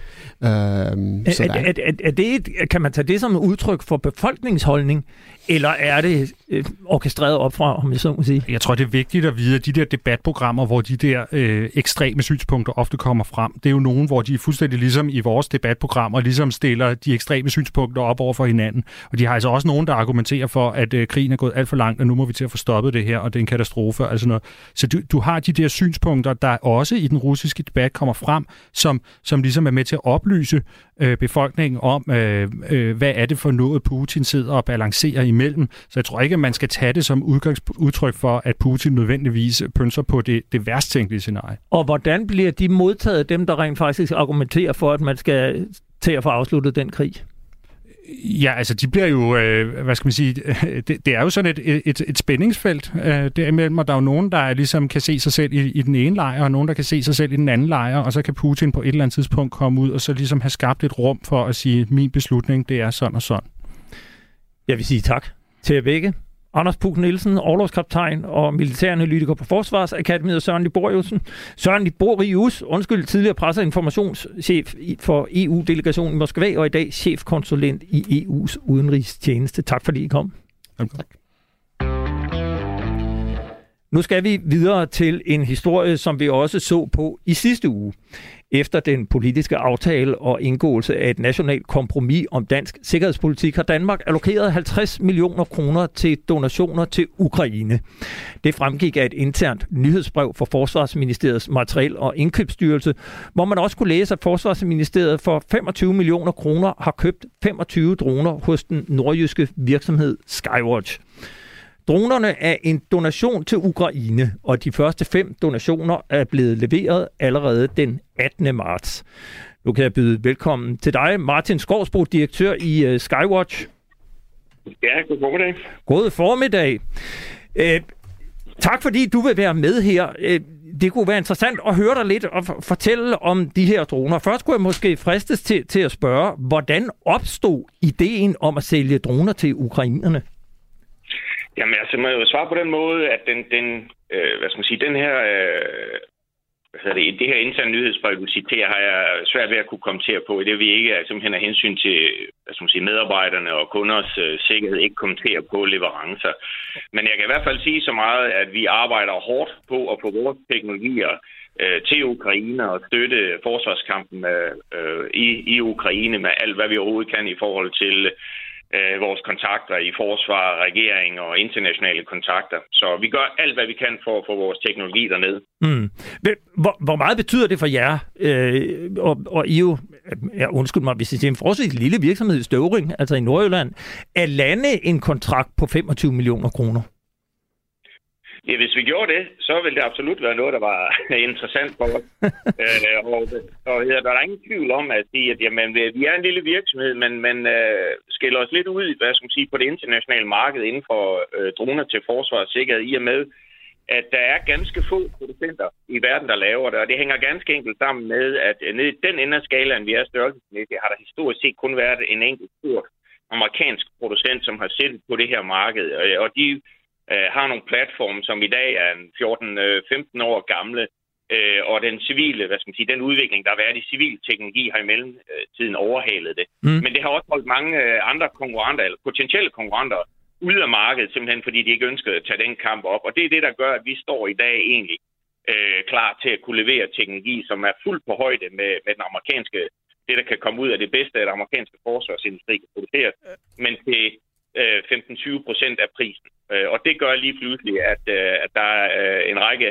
Øh, så er, er, er, er det et, kan man tage det som et udtryk for befolkningsholdning, eller er det øh, orkestreret op fra, om jeg så må sige? Jeg tror, det er vigtigt at vide, at de der debatprogrammer, hvor de der øh, ekstreme synspunkter ofte kommer frem, det er jo nogen, hvor de er fuldstændig ligesom i vores debatprogrammer, ligesom stiller de ekstreme synspunkter op over for hinanden. Og de har altså også nogen, der argumenterer for, at øh, krigen er gået alt for langt, og nu må vi til at få stoppet det her, og det er en katastrofe, altså noget. Så du, du har de der synspunkter, der også i den russiske debat kommer frem, som, som ligesom er med til at oplyse øh, befolkningen om, øh, øh, hvad er det for noget, Putin sidder og balancerer imellem. Så jeg tror ikke, at man skal tage det som udtryk for, at Putin nødvendigvis pynser på det, det værst tænkelige scenarie. Og hvordan bliver de modtaget, dem der rent faktisk argumenterer for, at man skal til at få afsluttet den krig? Ja, altså de bliver jo, øh, hvad skal man sige, det, det er jo sådan et, et, et spændingsfelt øh, derimellem, og der er jo nogen, der ligesom kan se sig selv i, i den ene lejr, og nogen, der kan se sig selv i den anden lejr, og så kan Putin på et eller andet tidspunkt komme ud og så ligesom have skabt et rum for at sige, min beslutning, det er sådan og sådan. Jeg vil sige tak til jer begge. Anders Puck Nielsen, orlogskaptajn og militæranalytiker på Forsvarsakademiet, og Søren Liborius, Søren Liborius, undskyld, tidligere presse- og informationschef for E U-delegationen i Moskva, og i dag chefkonsulent i E U's udenrigstjeneste. Tak fordi I kom. Velkommen. Tak. Nu skal vi videre til en historie, som vi også så på i sidste uge, efter den politiske aftale og indgåelse af et nationalt kompromis om dansk sikkerhedspolitik, har Danmark allokeret halvtreds millioner kroner til donationer til Ukraine. Det fremgik af et internt nyhedsbrev fra Forsvarsministeriets materiel- og indkøbsstyrelse, hvor man også kunne læse, at Forsvarsministeriet for femogtyve millioner kroner har købt femogtyve droner hos den nordjyske virksomhed Skywatch. Dronerne er en donation til Ukraine, og de første fem donationer er blevet leveret allerede den attende marts. Nu kan jeg byde velkommen til dig, Martin Skovsbro, direktør i Skywatch. Ja, god formiddag. God formiddag. Øh, tak fordi du vil være med her. Øh, det kunne være interessant at høre dig lidt og f- fortælle om de her droner. Først kunne jeg måske fristes til, til at spørge, hvordan opstod ideen om at sælge droner til ukrainerne? Jamen, altså, man jo svare på den måde, at den, den øh, hvad skal man sige, den her, øh, hvad hedder det, det her interne nyhedsbrev, du citerer, har jeg svært ved at kunne kommentere på, i det vi ikke er simpelthen af hensyn til, hvad skal man sige, medarbejderne og kunders øh, sikkerhed, ikke kommenterer på leverancer. Men jeg kan i hvert fald sige så meget, at vi arbejder hårdt på at få vores teknologier øh, til Ukraine og støtte forsvarskampen med, øh, i, i Ukraine med alt, hvad vi overhovedet kan i forhold til vores kontakter i forsvar, regering og internationale kontakter. Så vi gør alt, hvad vi kan for at få vores teknologi dernede. Mm. Hvor, hvor meget betyder det for jer? Øh, og, og I jo, ja, undskyld mig, hvis I siger en forholdsvis lille virksomhed i Støvring, altså i Nordjylland, at lande en kontrakt på femogtyve millioner kroner? Ja, hvis vi gjorde det, så ville det absolut være noget, der var interessant for os. øh, og, og der er ingen tvivl om at sige, at jamen, vi er en lille virksomhed, men man øh, skiller os lidt ud hvad skal man sige, på det internationale marked inden for øh, droner til forsvar og sikkerhed, i og med, at der er ganske få producenter i verden, der laver det. Og det hænger ganske enkelt sammen med, at nede i den ende af skalaen, vi er størrelsesmæssigt, har der historisk set kun været en enkelt stor amerikansk producent, som har siddet på det her marked. Og, og de har nogle platforme, som i dag er fjorten femten år gamle, og den civile, hvad skal man sige, den udvikling, der har været i civil teknologi, har i mellemtiden overhalet det. Mm. Men det har også holdt mange andre konkurrenter, eller potentielle konkurrenter, ude af markedet, simpelthen fordi de ikke ønskede at tage den kamp op. Og det er det, der gør, at vi står i dag egentlig øh, klar til at kunne levere teknologi, som er fuldt på højde med, med den amerikanske, det der kan komme ud af det bedste, at den amerikanske forsvarsindustri kan producere, men til femten til tyve procent af prisen. Og det gør lige pludselig, at, at der er en række,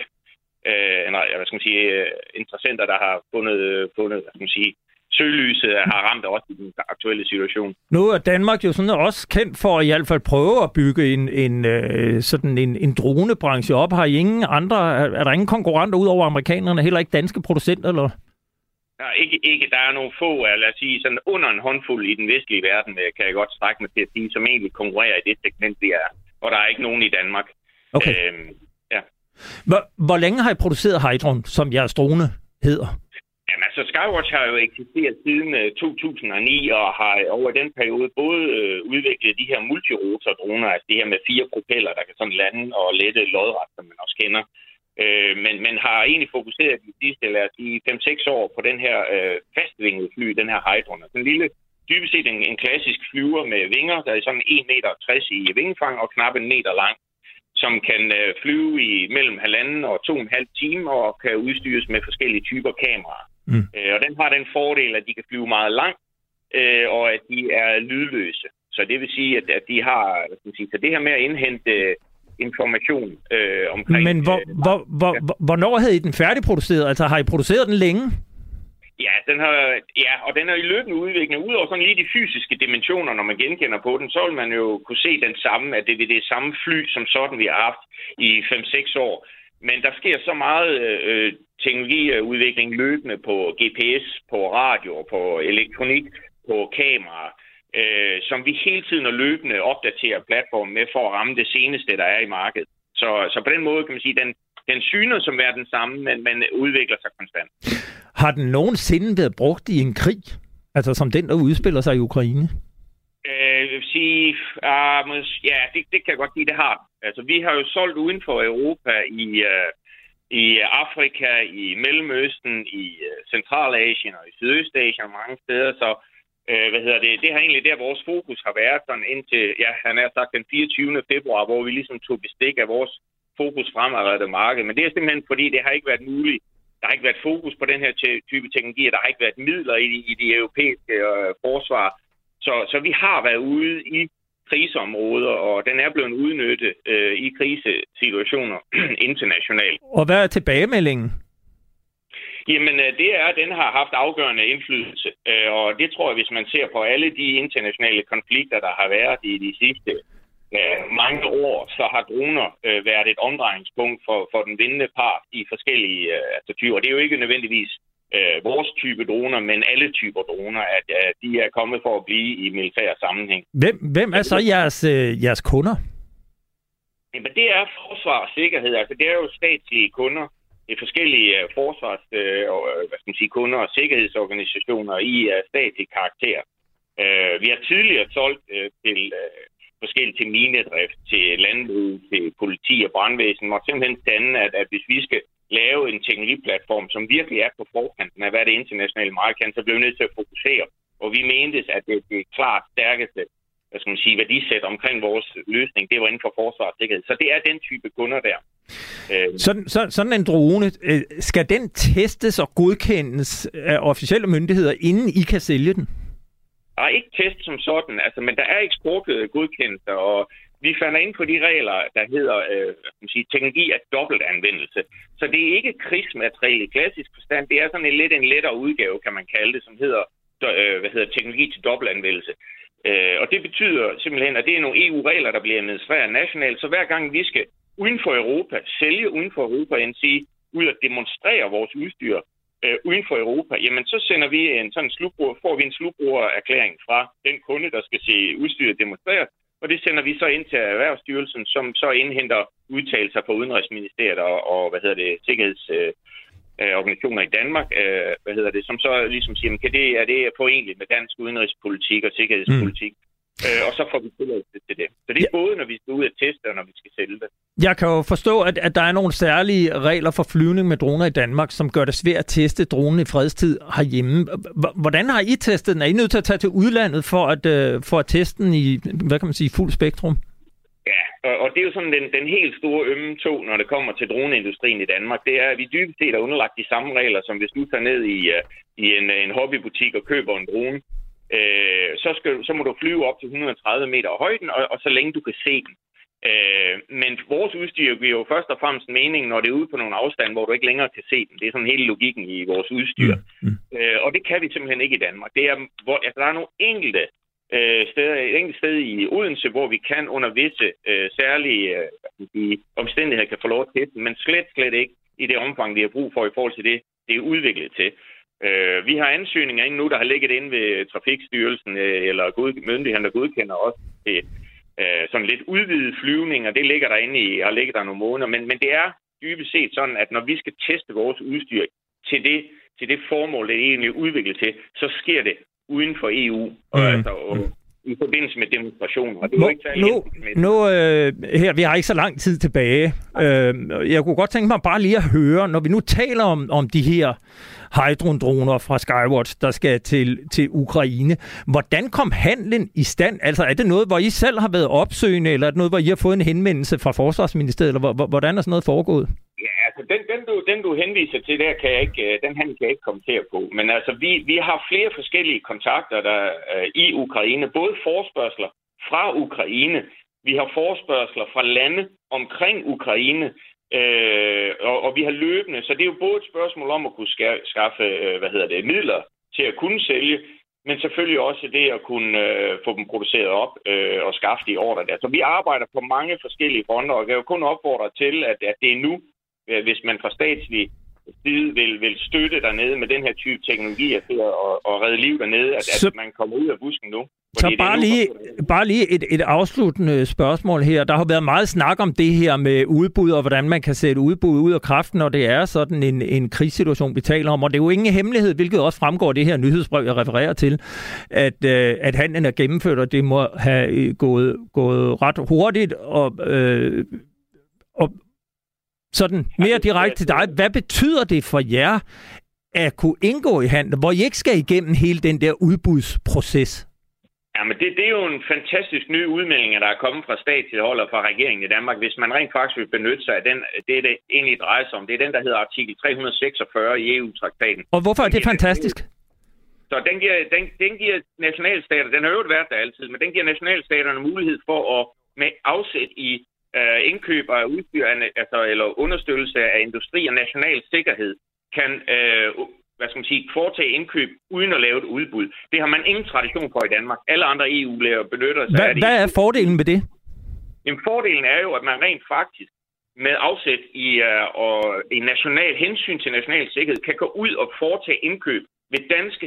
en række hvad skal man sige, interessenter, der har fundet, fundet hvad skal man sige, søgelyset, har ramt også i den aktuelle situation. Nu er Danmark jo sådan også kendt for at i hvert fald prøve at bygge en, en, sådan en, en dronebranche op. Har I ingen andre, er der ingen konkurrenter ud over amerikanerne, heller ikke danske producenter, eller? Der er ikke, ikke, der er nogle få, lad os sige, sådan under en håndfuld i den vestlige verden, kan jeg godt strække mig til at sige, som egentlig konkurrerer i det segment, vi er. Og der er ikke nogen i Danmark. Okay. Øhm, ja. Hvor, hvor længe har I produceret Hydron, som jeres drone hedder? Jamen altså, Skywatch har jo eksisteret siden to tusind og ni, og har over den periode både øh, udviklet de her multirotor-droner, altså det her med fire propeller, der kan sådan lande og lette lodret, som man også kender, Øh, men man har egentlig fokuseret de sidste, lad os sige, fem seks år på den her øh, fastvingede fly, den her Hydron. Den lille, dybest set en, en klassisk flyver med vinger, der er sådan en komma tres meter i vingefang og knap en meter lang, som kan øh, flyve i mellem halvanden og to og en halv time og kan udstyres med forskellige typer kameraer. Mm. Øh, og den har den fordel, at de kan flyve meget langt, øh, og at de er lydløse. Så det vil sige, at, at de har, hvad skal man sige, så det her med at indhente øh, information øh, omkring... Men hvor, øh, hvor, hvor, ja. hvornår havde I den færdigproduceret? Altså har I produceret den længe? Ja, den har, ja, og den er i løbende udvikling. Udover sådan lige de fysiske dimensioner, når man genkender på den, så vil man jo kunne se den samme, at det er det samme fly, som sådan vi har haft i fem seks år. Men der sker så meget øh, teknologiudvikling løbende på G P S, på radio, på elektronik, på kameraer, øh, som vi hele tiden og løbende opdaterer platformen med for at ramme det seneste, der er i markedet. Så, så på den måde kan man sige, den Den syner som er den samme, men man udvikler sig konstant. Har den nogensinde været brugt i en krig? Altså som den, der udspiller sig i Ukraine? Øh, jeg vil sige, uh, ja, det, det kan jeg godt sige, det har den. Altså vi har jo solgt uden for Europa i, uh, i Afrika, i Mellemøsten, i Centralasien og i Sydøstasien og mange steder. Så uh, hvad hedder det? Det har egentlig der, vores fokus har været sådan indtil, ja, han er sagt den fireogtyvende februar, hvor vi ligesom tog bestik af vores fokus fremadrettet marked, men det er simpelthen fordi, det har ikke været muligt. Der har ikke været fokus på den her type teknologi, der har ikke været midler i de, i de europæiske øh, forsvar. Så, så vi har været ude i kriseområder, og den er blevet udnyttet øh, i krisesituationer internationalt. Og hvad er tilbagemeldingen? Jamen, det er, at den har haft afgørende indflydelse, øh, og det tror jeg, hvis man ser på alle de internationale konflikter, der har været i de sidste mange år, så har droner øh, været et omdrejningspunkt for, for den vindende part i forskellige øh, typer. Og det er jo ikke nødvendigvis øh, vores type droner, men alle typer droner, at øh, de er kommet for at blive i militær sammenhæng. Hvem, hvem er så jeres, øh, jeres kunder? Jamen, det er forsvar og sikkerhed. Altså, det er jo statslige kunder. Det er forskellige øh, forsvars øh, og, hvad skal man sige, kunder og sikkerhedsorganisationer i øh, statslig karakter. Øh, vi har tidligere solgt øh, til... Øh, forskelligt til minedrift, til landbrug, til politi og brandvæsen, og simpelthen stande, at, at hvis vi skal lave en teknologiplatform, som virkelig er på forkanten af, hvad det internationale marked kan, så bliver vi nødt til at fokusere. Og vi mentes, at det, det klart stærkeste, hvad skal man sige, værdisæt omkring vores løsning, det var inden for forsvar og sikkerhed. Så det er den type kunder der. Sådan, så, sådan en drone, skal den testes og godkendes af officielle myndigheder, inden I kan sælge den? Der er ikke test som sådan, altså, men der er eksportgodkendelser, og vi falder ind på de regler, der hedder øh, man siger, teknologi af dobbeltanvendelse. Så det er ikke krigsmateriale i klassisk forstand, det er sådan en lidt en lettere udgave, kan man kalde det, som hedder, øh, hvad hedder teknologi til dobbeltanvendelse. Øh, og det betyder simpelthen, at det er nogle E U-regler, der bliver administreret nationalt, så hver gang vi skal uden for Europa, sælge uden for Europa, end sige, ud at demonstrere vores udstyr, uden for Europa, jamen så sender vi en sådan slutbruger, får vi en slutbrugererklæring fra den kunde, der skal se udstyret demonstreret, og det sender vi så ind til Erhvervsstyrelsen, som så indhenter udtalelser fra Udenrigsministeriet og, og hvad hedder det, sikkerhedsorganisationer øh, i Danmark, øh, hvad hedder det, som så ligesom siger, kan det, er det forenligt med dansk udenrigspolitik og sikkerhedspolitik? Mm. Øh, og så får vi tilladelse til det. Så det er ja. både, når vi skal ud og teste, og når vi skal sælge det. Jeg kan jo forstå, at, at der er nogle særlige regler for flyvning med droner i Danmark, som gør det svært at teste dronen i fredstid herhjemme. Hvordan har I testet den? Er I nødt til at tage til udlandet for at, øh, for at teste den i, hvad kan man sige, fuld spektrum? Ja, og, og det er jo sådan den, den helt store ømme tå, når det kommer til droneindustrien i Danmark. Det er, at vi dybest set er underlagt de samme regler, som hvis du tager ned i, uh, i en, en hobbybutik og køber en drone. Øh, så, skal, så må du flyve op til et hundrede og tredive meter højden, og, og så længe du kan se den. Øh, men vores udstyr giver jo først og fremmest mening, når det er ude på nogle afstand, hvor du ikke længere kan se den. Det er sådan hele logikken i vores udstyr. Mm. Øh, og det kan vi simpelthen ikke i Danmark. Det er, hvor, altså, der er nogle enkelte øh, steder, et enkelt sted i Odense, hvor vi kan under visse øh, særlige øh, omstændigheder kan få lov til den, men slet, slet ikke i det omfang, vi har brug for i forhold til det, det er udviklet til. Vi har ansøgninger endnu, der har ligget inde ved Trafikstyrelsen eller myndighederne, der godkender også til sådan lidt udvidet flyvning, og det ligger der inde i, og ligger der nogle måneder. Men, men det er dybest set sådan, at når vi skal teste vores udstyr til det, til det formål, det er egentlig udviklet til, så sker det uden for E U. Og, mm. altså, og, i forbindelse med demonstrationer. Og det nu, ikke nu, nu øh, her, vi har ikke så lang tid tilbage. Øh, jeg kunne godt tænke mig bare lige at høre, når vi nu taler om, om de her Hydron-droner fra Skywatch, der skal til, til Ukraine. Hvordan kom handlen i stand? Altså, er det noget, hvor I selv har været opsøgende, eller er det noget, hvor I har fået en henvendelse fra Forsvarsministeriet, eller hvordan er sådan noget foregået? Ja, altså, den, den, du, den du henviser til der, kan jeg ikke, den handel kan jeg ikke kommentere på. Men altså, vi, vi har flere forskellige kontakter der, øh, i Ukraine, både forespørgsler fra Ukraine, vi har forespørgsler fra lande omkring Ukraine, Øh, og, og vi har løbende, så det er jo både et spørgsmål om at kunne skaffe, skaffe hvad hedder det, midler til at kunne sælge, men selvfølgelig også det at kunne øh, få dem produceret op øh, og skaffe de ordre der. Så vi arbejder på mange forskellige fronter, og kan jo kun opfordre til, at, at det er nu, øh, hvis man fra statslig side vil, vil støtte dernede med den her type teknologier til at, at redde liv dernede, at, så... at man kommer ud af busken nu. Så bare lige, bare lige et, et afsluttende spørgsmål her. Der har været meget snak om det her med udbud, og hvordan man kan sætte udbud ud af kraften, når det er sådan en, en krigssituation, vi taler om. Og det er jo ingen hemmelighed, hvilket også fremgår det her nyhedsbrev, jeg refererer til, at, at handlen er gennemført, og det må have gået, gået ret hurtigt. Og, øh, og sådan mere direkte til dig. Hvad betyder det for jer at kunne indgå i handel, hvor I ikke skal igennem hele den der udbudsproces? Ja, men det, det er jo en fantastisk ny udmelding, der er kommet fra statshold og fra regeringen i Danmark, hvis man rent faktisk vil benytte sig af den, det, det egentlig drejer sig om. Det er den, der hedder artikel tre hundrede seksogfyrre i E U-traktaten. Og hvorfor er det fantastisk? Så den giver, den, den giver nationalstater, den har jo været der altid, men den giver nationalstaterne mulighed for at med afsæt i øh, indkøb af udstyr, altså, eller understøttelse af industri og national sikkerhed, kan øh, hvad skal man sige, foretage indkøb uden at lave et udbud. Det har man ingen tradition for i Danmark. Alle andre E U-læger benytter sig Hva, af det. Hvad er fordelen ved det? Jamen, fordelen er jo, at man rent faktisk med afsæt i uh, og en national hensyn til national sikkerhed, kan gå ud og foretage indkøb ved danske,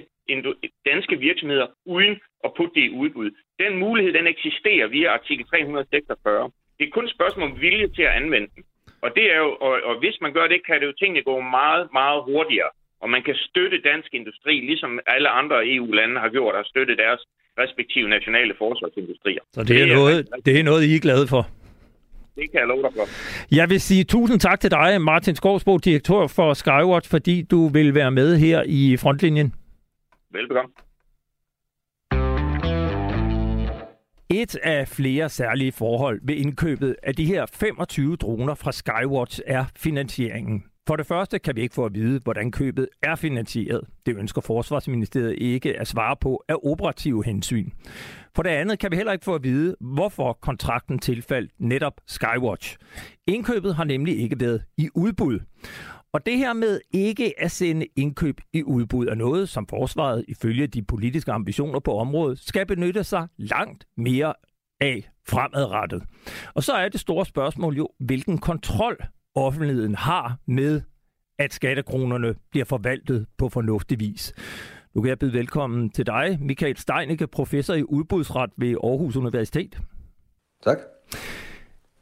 danske virksomheder uden at putte det i udbud. Den mulighed, den eksisterer via artikel tre hundrede seksogfyrre. Det er kun et spørgsmål om vilje til at anvende den. Og, det er jo, og, og hvis man gør det, kan det jo tingene gå meget, meget hurtigere. Og man kan støtte dansk industri, ligesom alle andre E U-lande har gjort, og støtte deres respektive nationale forsvarsindustrier. Så det er noget, det er noget I er glade for? Det kan jeg love dig for. Jeg vil sige tusind tak til dig, Martin Skovsbro, direktør for Skywatch, fordi du vil være med her i Frontlinjen. Velbekomme. Et af flere særlige forhold ved indkøbet af de her femogtyve droner fra Skywatch er finansieringen. For det første kan vi ikke få at vide, hvordan købet er finansieret. Det ønsker Forsvarsministeriet ikke at svare på af operative hensyn. For det andet kan vi heller ikke få at vide, hvorfor kontrakten tilfaldt netop Skywatch. Indkøbet har nemlig ikke været i udbud. Og det her med ikke at sende indkøb i udbud er noget, som forsvaret ifølge de politiske ambitioner på området skal benytte sig langt mere af fremadrettet. Og så er det store spørgsmål jo, hvilken kontrol offentligheden har med, at skattekronerne bliver forvaltet på fornuftig vis. Nu kan jeg byde velkommen til dig, Michael Steinicke, professor i udbudsret ved Aarhus Universitet. Tak.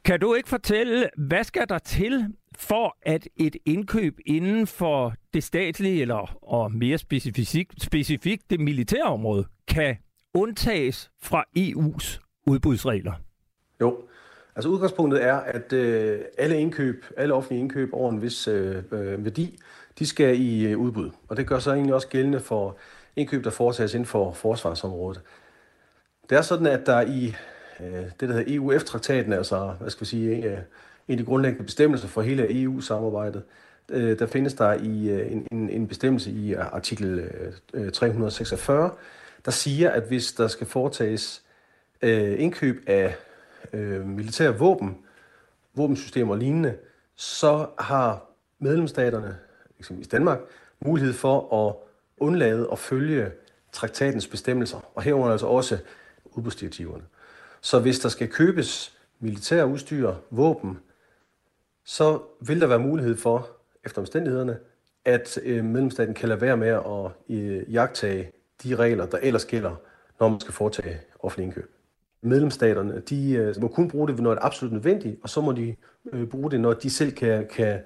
Kan du ikke fortælle, hvad skal der til for, at et indkøb inden for det statlige, eller og mere specifikt, specifikt det militære område, kan undtages fra E U's udbudsregler? Jo, altså udgangspunktet er, at øh, alle indkøb, alle offentlige indkøb over en vis øh, værdi, de skal i øh, udbud. Og det gør så egentlig også gældende for indkøb, der foretages inden for forsvarsområdet. Det er sådan, at der i øh, det, der hedder E U F-traktaten, altså hvad skal vi sige, en, en af de grundlæggende bestemmelser for hele E U-samarbejdet, øh, der findes der i øh, en, en bestemmelse i artikel øh, tre hundrede seksogfyrre, der siger, at hvis der skal foretages øh, indkøb af militære våben, våbensystemer og lignende, så har medlemsstaterne, eksempelvis Danmark, mulighed for at undlade at følge traktatens bestemmelser, og herunder altså også udbudsdirektiverne. Så hvis der skal købes militære udstyr, våben, så vil der være mulighed for, efter omstændighederne, at medlemsstaten kan lade være med at iagttage de regler, der ellers gælder, når man skal foretage offentlige indkøb. Medlemsstaterne, de må kun bruge det, når det er absolut nødvendigt, og så må de bruge det, når de selv kan, kan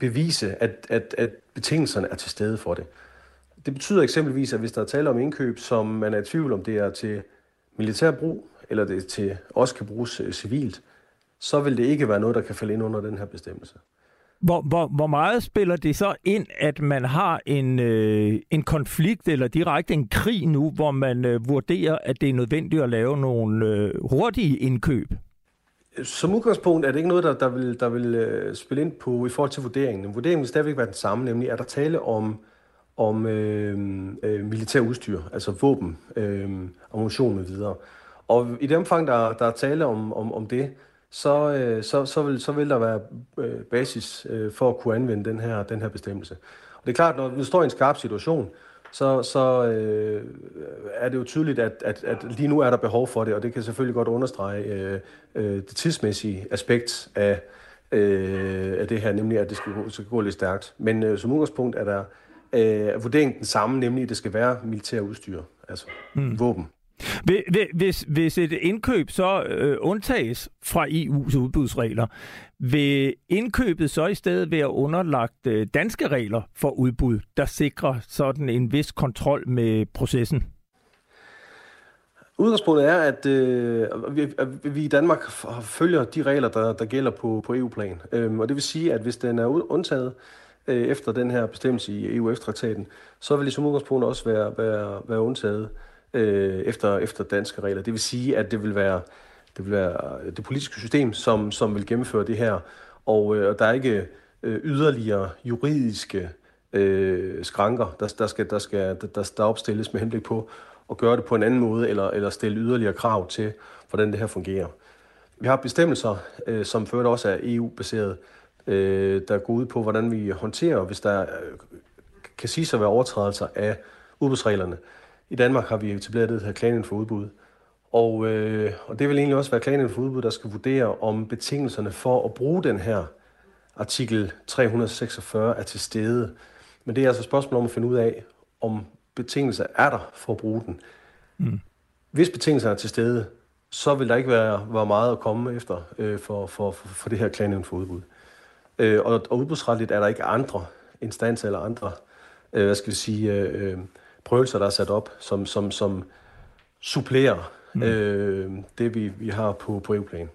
bevise, at, at, at betingelserne er til stede for det. Det betyder eksempelvis, at hvis der er tale om indkøb, som man er i tvivl om, det er til militær brug, eller det til, også kan bruges civilt, så vil det ikke være noget, der kan falde ind under den her bestemmelse. Hvor, hvor, hvor meget spiller det så ind, at man har en, øh, en konflikt eller direkte en krig nu, hvor man øh, vurderer, at det er nødvendigt at lave nogle øh, hurtige indkøb? Som udgangspunkt er det ikke noget, der, der vil, der vil øh, spille ind på i forhold til vurderingen. Vurderingen vil stadigvæk være den samme, nemlig er der tale om, om øh, øh, militær udstyr, altså våben, øh, ammunition med videre. Og i det omfang, der, der er tale om, om, om det, Så, så, så, vil, så vil der være basis for at kunne anvende den her, den her bestemmelse. Og det er klart, når vi står i en skarp situation, så, så øh, er det jo tydeligt, at, at, at lige nu er der behov for det, og det kan selvfølgelig godt understrege øh, øh, det tidsmæssige aspekt af, øh, af det her, nemlig at det skal, skal gå lidt stærkt. Men øh, som udgangspunkt er der øh, vurderingen den samme, nemlig at det skal være militær udstyr, altså mm. våben. Hvis, hvis et indkøb så øh, undtages fra E U's udbudsregler, vil indkøbet så i stedet være underlagt øh, danske regler for udbud, der sikrer sådan en vis kontrol med processen? Udgangspunktet er, at øh, vi, at vi i Danmark følger de regler, der, der gælder på, på E U-plan. Øhm, og det vil sige, at hvis den er undtaget øh, efter den her bestemmelse i E U F-traktaten, så vil det som udgangspunkt også være, være, være undtaget Efter, efter danske regler. Det vil sige, at det vil være det, vil være det politiske system, som, som vil gennemføre det her, og øh, der er ikke øh, yderligere juridiske øh, skranker, der, der, skal, der, skal, der, der opstilles med henblik på at gøre det på en anden måde, eller, eller stille yderligere krav til, hvordan det her fungerer. Vi har bestemmelser, øh, som før også er E U-baseret, øh, der går ud på, hvordan vi håndterer, hvis der øh, kan siges at være overtrædelser af udbudsreglerne. I Danmark har vi etableret det her klagenævn for udbud, og, øh, og det vil egentlig også være klagenævn for udbud, der skal vurdere, om betingelserne for at bruge den her artikel tre hundrede seksogfyrre er til stede. Men det er altså et spørgsmål om at finde ud af, om betingelser er der for at bruge den. Mm. Hvis betingelser er til stede, så vil der ikke være, være meget at komme efter øh, for, for, for, for det her klagenævn for udbud. Øh, og, og udbudsretligt er der ikke andre instanser eller andre, øh, hvad skal vi sige... Øh, prøvelser, der er sat op, som, som, som supplerer mm. øh, det, vi, vi har på, på E U-plan.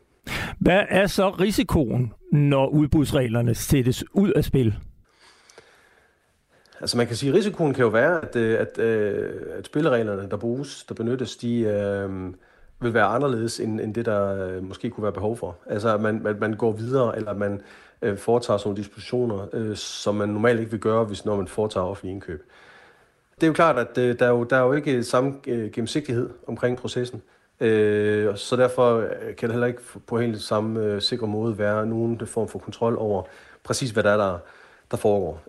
Hvad er så risikoen, når udbudsreglerne sættes ud af spil? Altså man kan sige, at risikoen kan jo være, at, at, at spillereglerne, der bruges, der benyttes, de øh, vil være anderledes, end, end det, der øh, måske kunne være behov for. Altså at man, at man går videre, eller at man øh, foretager sådan nogle dispositioner, øh, som man normalt ikke vil gøre, hvis når man foretager offentlig indkøb. Det er jo klart, at øh, der, er jo, der er jo ikke samme øh, gennemsigtighed omkring processen, øh, så derfor kan der heller ikke på helt samme øh, sikker måde være nogen form for kontrol over præcis, hvad der er, der, der foregår.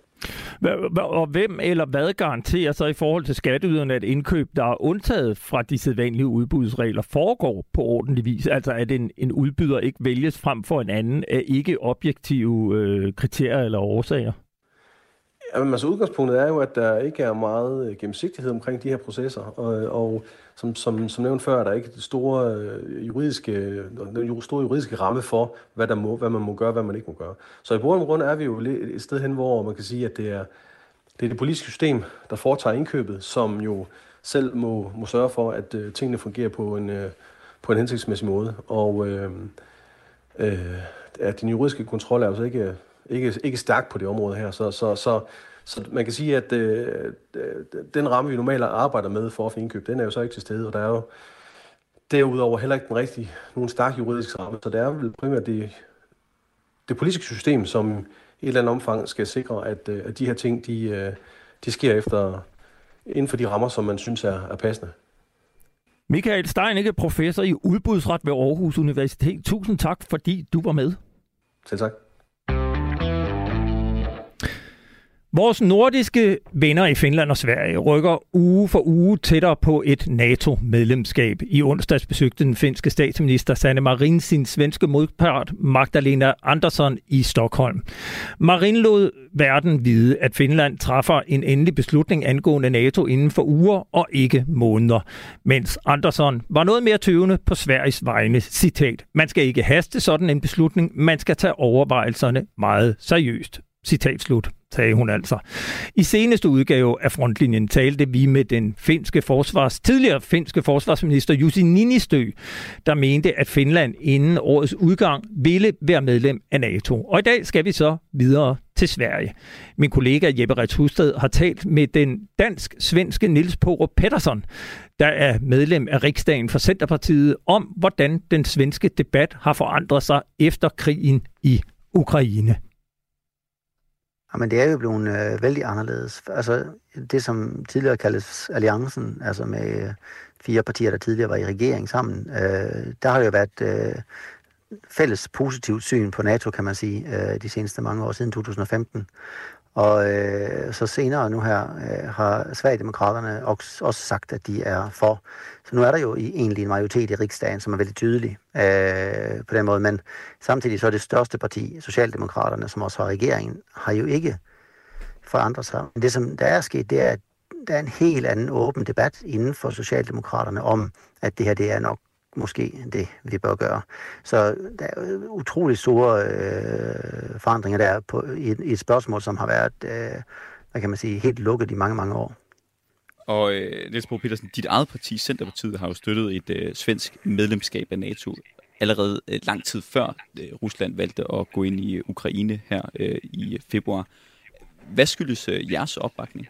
Og hvem eller hvad garanterer så i forhold til skatteyderne, at indkøb, der er undtaget fra de sædvanlige udbudsregler, foregår på ordentlig vis? Altså at en, en udbyder ikke vælges frem for en anden af ikke objektive øh, kriterier eller årsager? Jamen, altså udgangspunktet er jo, at der ikke er meget gennemsigtighed omkring de her processer, og, og som, som, som nævnt før, er der ikke store juridiske, store juridiske ramme for, hvad, der må, hvad man må gøre, hvad man ikke må gøre. Så i bund og grund er vi jo et sted hen, hvor man kan sige, at det er det, er det politiske system, der foretager indkøbet, som jo selv må, må sørge for, at tingene fungerer på en, på en hensigtsmæssig måde, og øh, øh, at den juridiske kontrol er altså ikke... Ikke, ikke stærkt på det område her, så, så, så, så man kan sige, at øh, den ramme, vi normalt arbejder med for offentlig indkøb, den er jo så ikke til stede, og der er jo derudover heller ikke den rigtige, nogen stærk juridisk ramme, så det er vel primært det, det politiske system, som i et eller andet omfang skal sikre, at, at de her ting, de, de sker efter, inden for de rammer, som man synes er, er passende. Michael Steinicke, professor i udbudsret ved Aarhus Universitet. Tusind tak, fordi du var med. Selv tak. Vores nordiske venner i Finland og Sverige rykker uge for uge tættere på et NATO-medlemskab. I onsdags besøgte den finske statsminister Sanne Marin sin svenske modpart Magdalena Andersson i Stockholm. Marin lod verden vide, at Finland træffer en endelig beslutning angående NATO inden for uger og ikke måneder. Mens Andersson var noget mere tøvende på Sveriges vegne. Citat: "Man skal ikke haste sådan en beslutning, man skal tage overvejelserne meget seriøst." Citat slut, sagde hun altså. I seneste udgave af Frontlinjen talte vi med den finske forsvars, tidligere finske forsvarsminister Jussi Niinistö, der mente, at Finland inden årets udgang ville være medlem af NATO. Og i dag skal vi så videre til Sverige. Min kollega Jeppe Rets Husted har talt med den dansk-svenske Niels Paarup-Petersen, der er medlem af Riksdagen for Centerpartiet, om hvordan den svenske debat har forandret sig efter krigen i Ukraine. Men det er jo blevet øh, vældig anderledes. Altså det, som tidligere kaldes alliancen, altså med øh, fire partier, der tidligere var i regering sammen, øh, der har jo været øh, fælles positivt syn på NATO, kan man sige, øh, de seneste mange år siden tyve femten. Og øh, så senere nu her øh, har Sverigedemokraterne også, også sagt, at de er for. Så nu er der jo egentlig en majoritet i Riksdagen, som er veldig tydelig øh, på den måde. Men samtidig så er det største parti, Socialdemokraterne, som også har regeringen, har jo ikke forandret sig. Men det, som der er sket, det er, at der er en helt anden åben debat inden for Socialdemokraterne om, at det her det er nok måske det, vi bør gøre. Så der er utrolig store øh, forandringer der på, i, i et spørgsmål, som har været øh, hvad kan man sige, helt lukket i mange, mange år. Og øh, Niels Paarup-Petersen, dit eget parti, Centerpartiet, har jo støttet et øh, svensk medlemskab af NATO allerede øh, lang tid før øh, Rusland valgte at gå ind i Ukraine her øh, i februar. Hvad skyldes øh, jeres opbakning?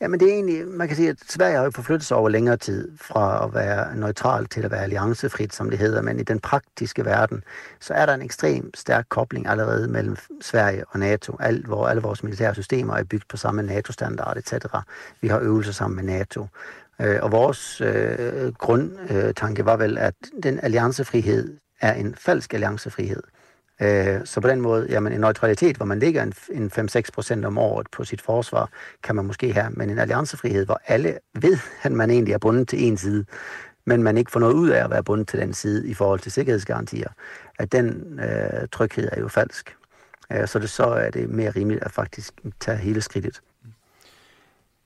Ja, men det er egentlig, man kan sige, at Sverige har jo forflyttet sig over længere tid fra at være neutral til at være alliancefrit, som det hedder, men i den praktiske verden, så er der en ekstrem stærk kobling allerede mellem Sverige og NATO, alt, hvor alle vores militære systemer er bygget på samme NATO-standard, et cetera. Vi har øvelser sammen med NATO. Og vores øh, grundtanke var vel, at den alliancefrihed er en falsk alliancefrihed. Så på den måde, jamen en neutralitet, hvor man ligger en fem til seks procent om året på sit forsvar, kan man måske have, men en alliancefrihed, hvor alle ved, at man egentlig er bundet til en side, men man ikke får noget ud af at være bundet til den side i forhold til sikkerhedsgarantier, at den øh, tryghed er jo falsk. Så, det, så er det mere rimeligt at faktisk tage hele skridtet.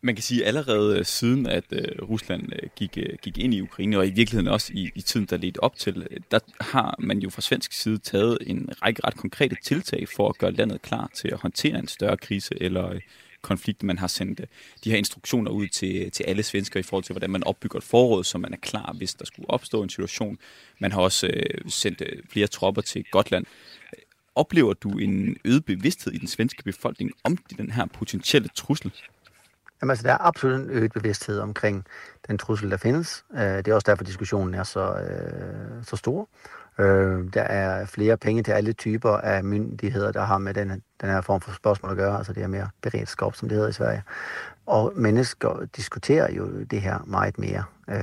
Man kan sige, at allerede siden, at Rusland gik, gik ind i Ukraine, og i virkeligheden også i, i tiden, der ledte op til, der har man jo fra svensk side taget en række ret konkrete tiltag for at gøre landet klar til at håndtere en større krise eller konflikt. Man har sendt de her instruktioner ud til, til alle svenskere i forhold til, hvordan man opbygger et forråd, så man er klar, hvis der skulle opstå en situation. Man har også sendt flere tropper til Gotland. Oplever du en øget bevidsthed i den svenske befolkning om den her potentielle trussel? Jamen, altså, der er absolut en øget bevidsthed omkring den trussel, der findes. Det er også derfor, diskussionen er så, øh, så stor. Øh, der er flere penge til alle typer af myndigheder, der har med den, den her form for spørgsmål at gøre. Altså det er mere beredskab, som det hedder i Sverige. Og mennesker diskuterer jo det her meget mere. Øh,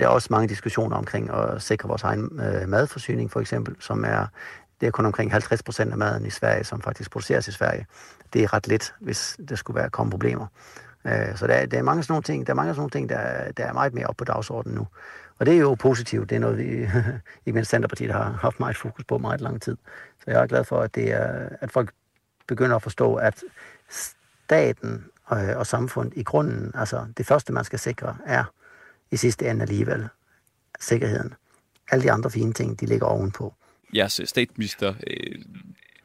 der er også mange diskussioner omkring at sikre vores egen øh, madforsyning, for eksempel, som er... Det er kun omkring halvtreds procent af maden i Sverige, som faktisk produceres i Sverige. Det er ret let, hvis der skulle være komme problemer. Så der er, der er mange sådan nogle ting, der er, mange sådan nogle ting der, der er meget mere op på dagsordenen nu. Og det er jo positivt. Det er noget, vi ikke mindst Centerpartiet har haft meget fokus på meget lang tid. Så jeg er glad for, at, det er, at folk begynder at forstå, at staten og, og samfundet i grunden, altså det første, man skal sikre, er i sidste ende alligevel sikkerheden. Alle de andre fine ting, de ligger ovenpå. Jeres statsminister øh,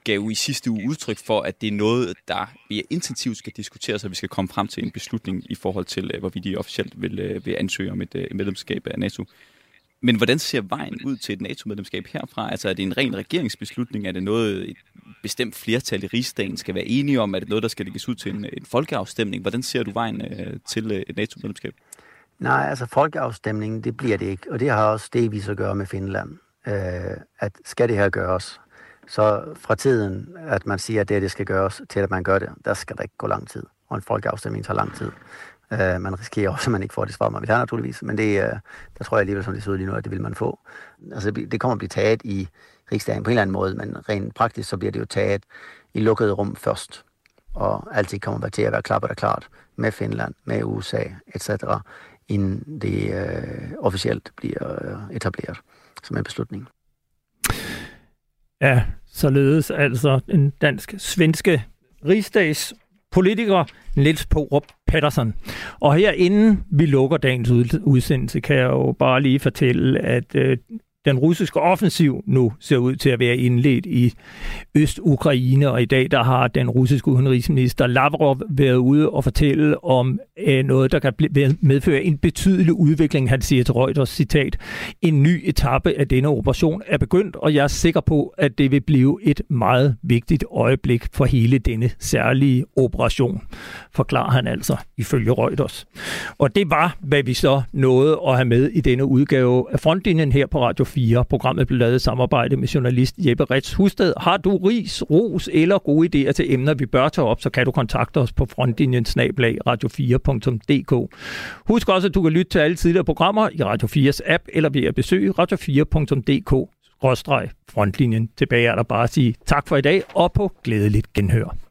gav i sidste uge udtryk for, at det er noget, der mere intensivt skal diskuteres, og vi skal komme frem til en beslutning i forhold til, øh, hvorvidt de officielt vil, øh, vil ansøge om et øh, medlemskab af NATO. Men hvordan ser vejen ud til et NATO-medlemskab herfra? Altså er det en ren regeringsbeslutning? Er det noget, et bestemt flertal i Rigsdagen skal være enige om? Er det noget, der skal lægges ud til en, en folkeafstemning? Hvordan ser du vejen øh, til øh, et NATO-medlemskab? Nej, altså folkeafstemningen, det bliver det ikke, og det har også det, vi så gør med Finland. At skal det her gøres, så fra tiden, at man siger, at det, det skal gøres, til at man gør det, der skal der ikke gå lang tid. Og en folkeafstemning tager lang tid. Uh, man risikerer også, at man ikke får det svar, man vil have naturligvis, men det, uh, der tror jeg alligevel, som det ser ud lige nu, at det vil man få. Altså, det kommer at blive taget i Riksdagen på en eller anden måde, men rent praktisk, så bliver det jo taget i lukkede rum først. Og altid kommer det til at være klappet og klart med Finland, med U S A, et cetera, inden det uh, officielt bliver uh, etableret som en beslutning. Ja, således altså en dansk-svenske rigsdagspolitiker, Niels Paarup-Petersen. Og herinde vi lukker dagens udsendelse, kan jeg jo bare lige fortælle, at øh, den russiske offensiv nu ser ud til at være indledt i Øst-Ukraine, og i dag der har den russiske udenrigsminister Lavrov været ude og fortælle om øh, noget, der kan medføre en betydelig udvikling. Han siger til Reuters, citat, en ny etape af denne operation er begyndt, og jeg er sikker på, at det vil blive et meget vigtigt øjeblik for hele denne særlige operation, forklarer han altså ifølge Reuters. Og det var, hvad vi så nåede at have med i denne udgave af Frontlinjen her på Radio fire. Programmet blev lavet i samarbejde med journalist Jeppe Rets Husted. Har du ris, ros eller gode idéer til emner, vi bør tage op, så kan du kontakte os på frontlinjen snabel-a radio fire punktum d k. Husk også, at du kan lytte til alle tidligere programmer i Radio fires app, eller ved at besøge radio fire punktum d k skråstreg frontlinjen. Tilbage er der bare at sige tak for i dag, og på glædeligt genhør.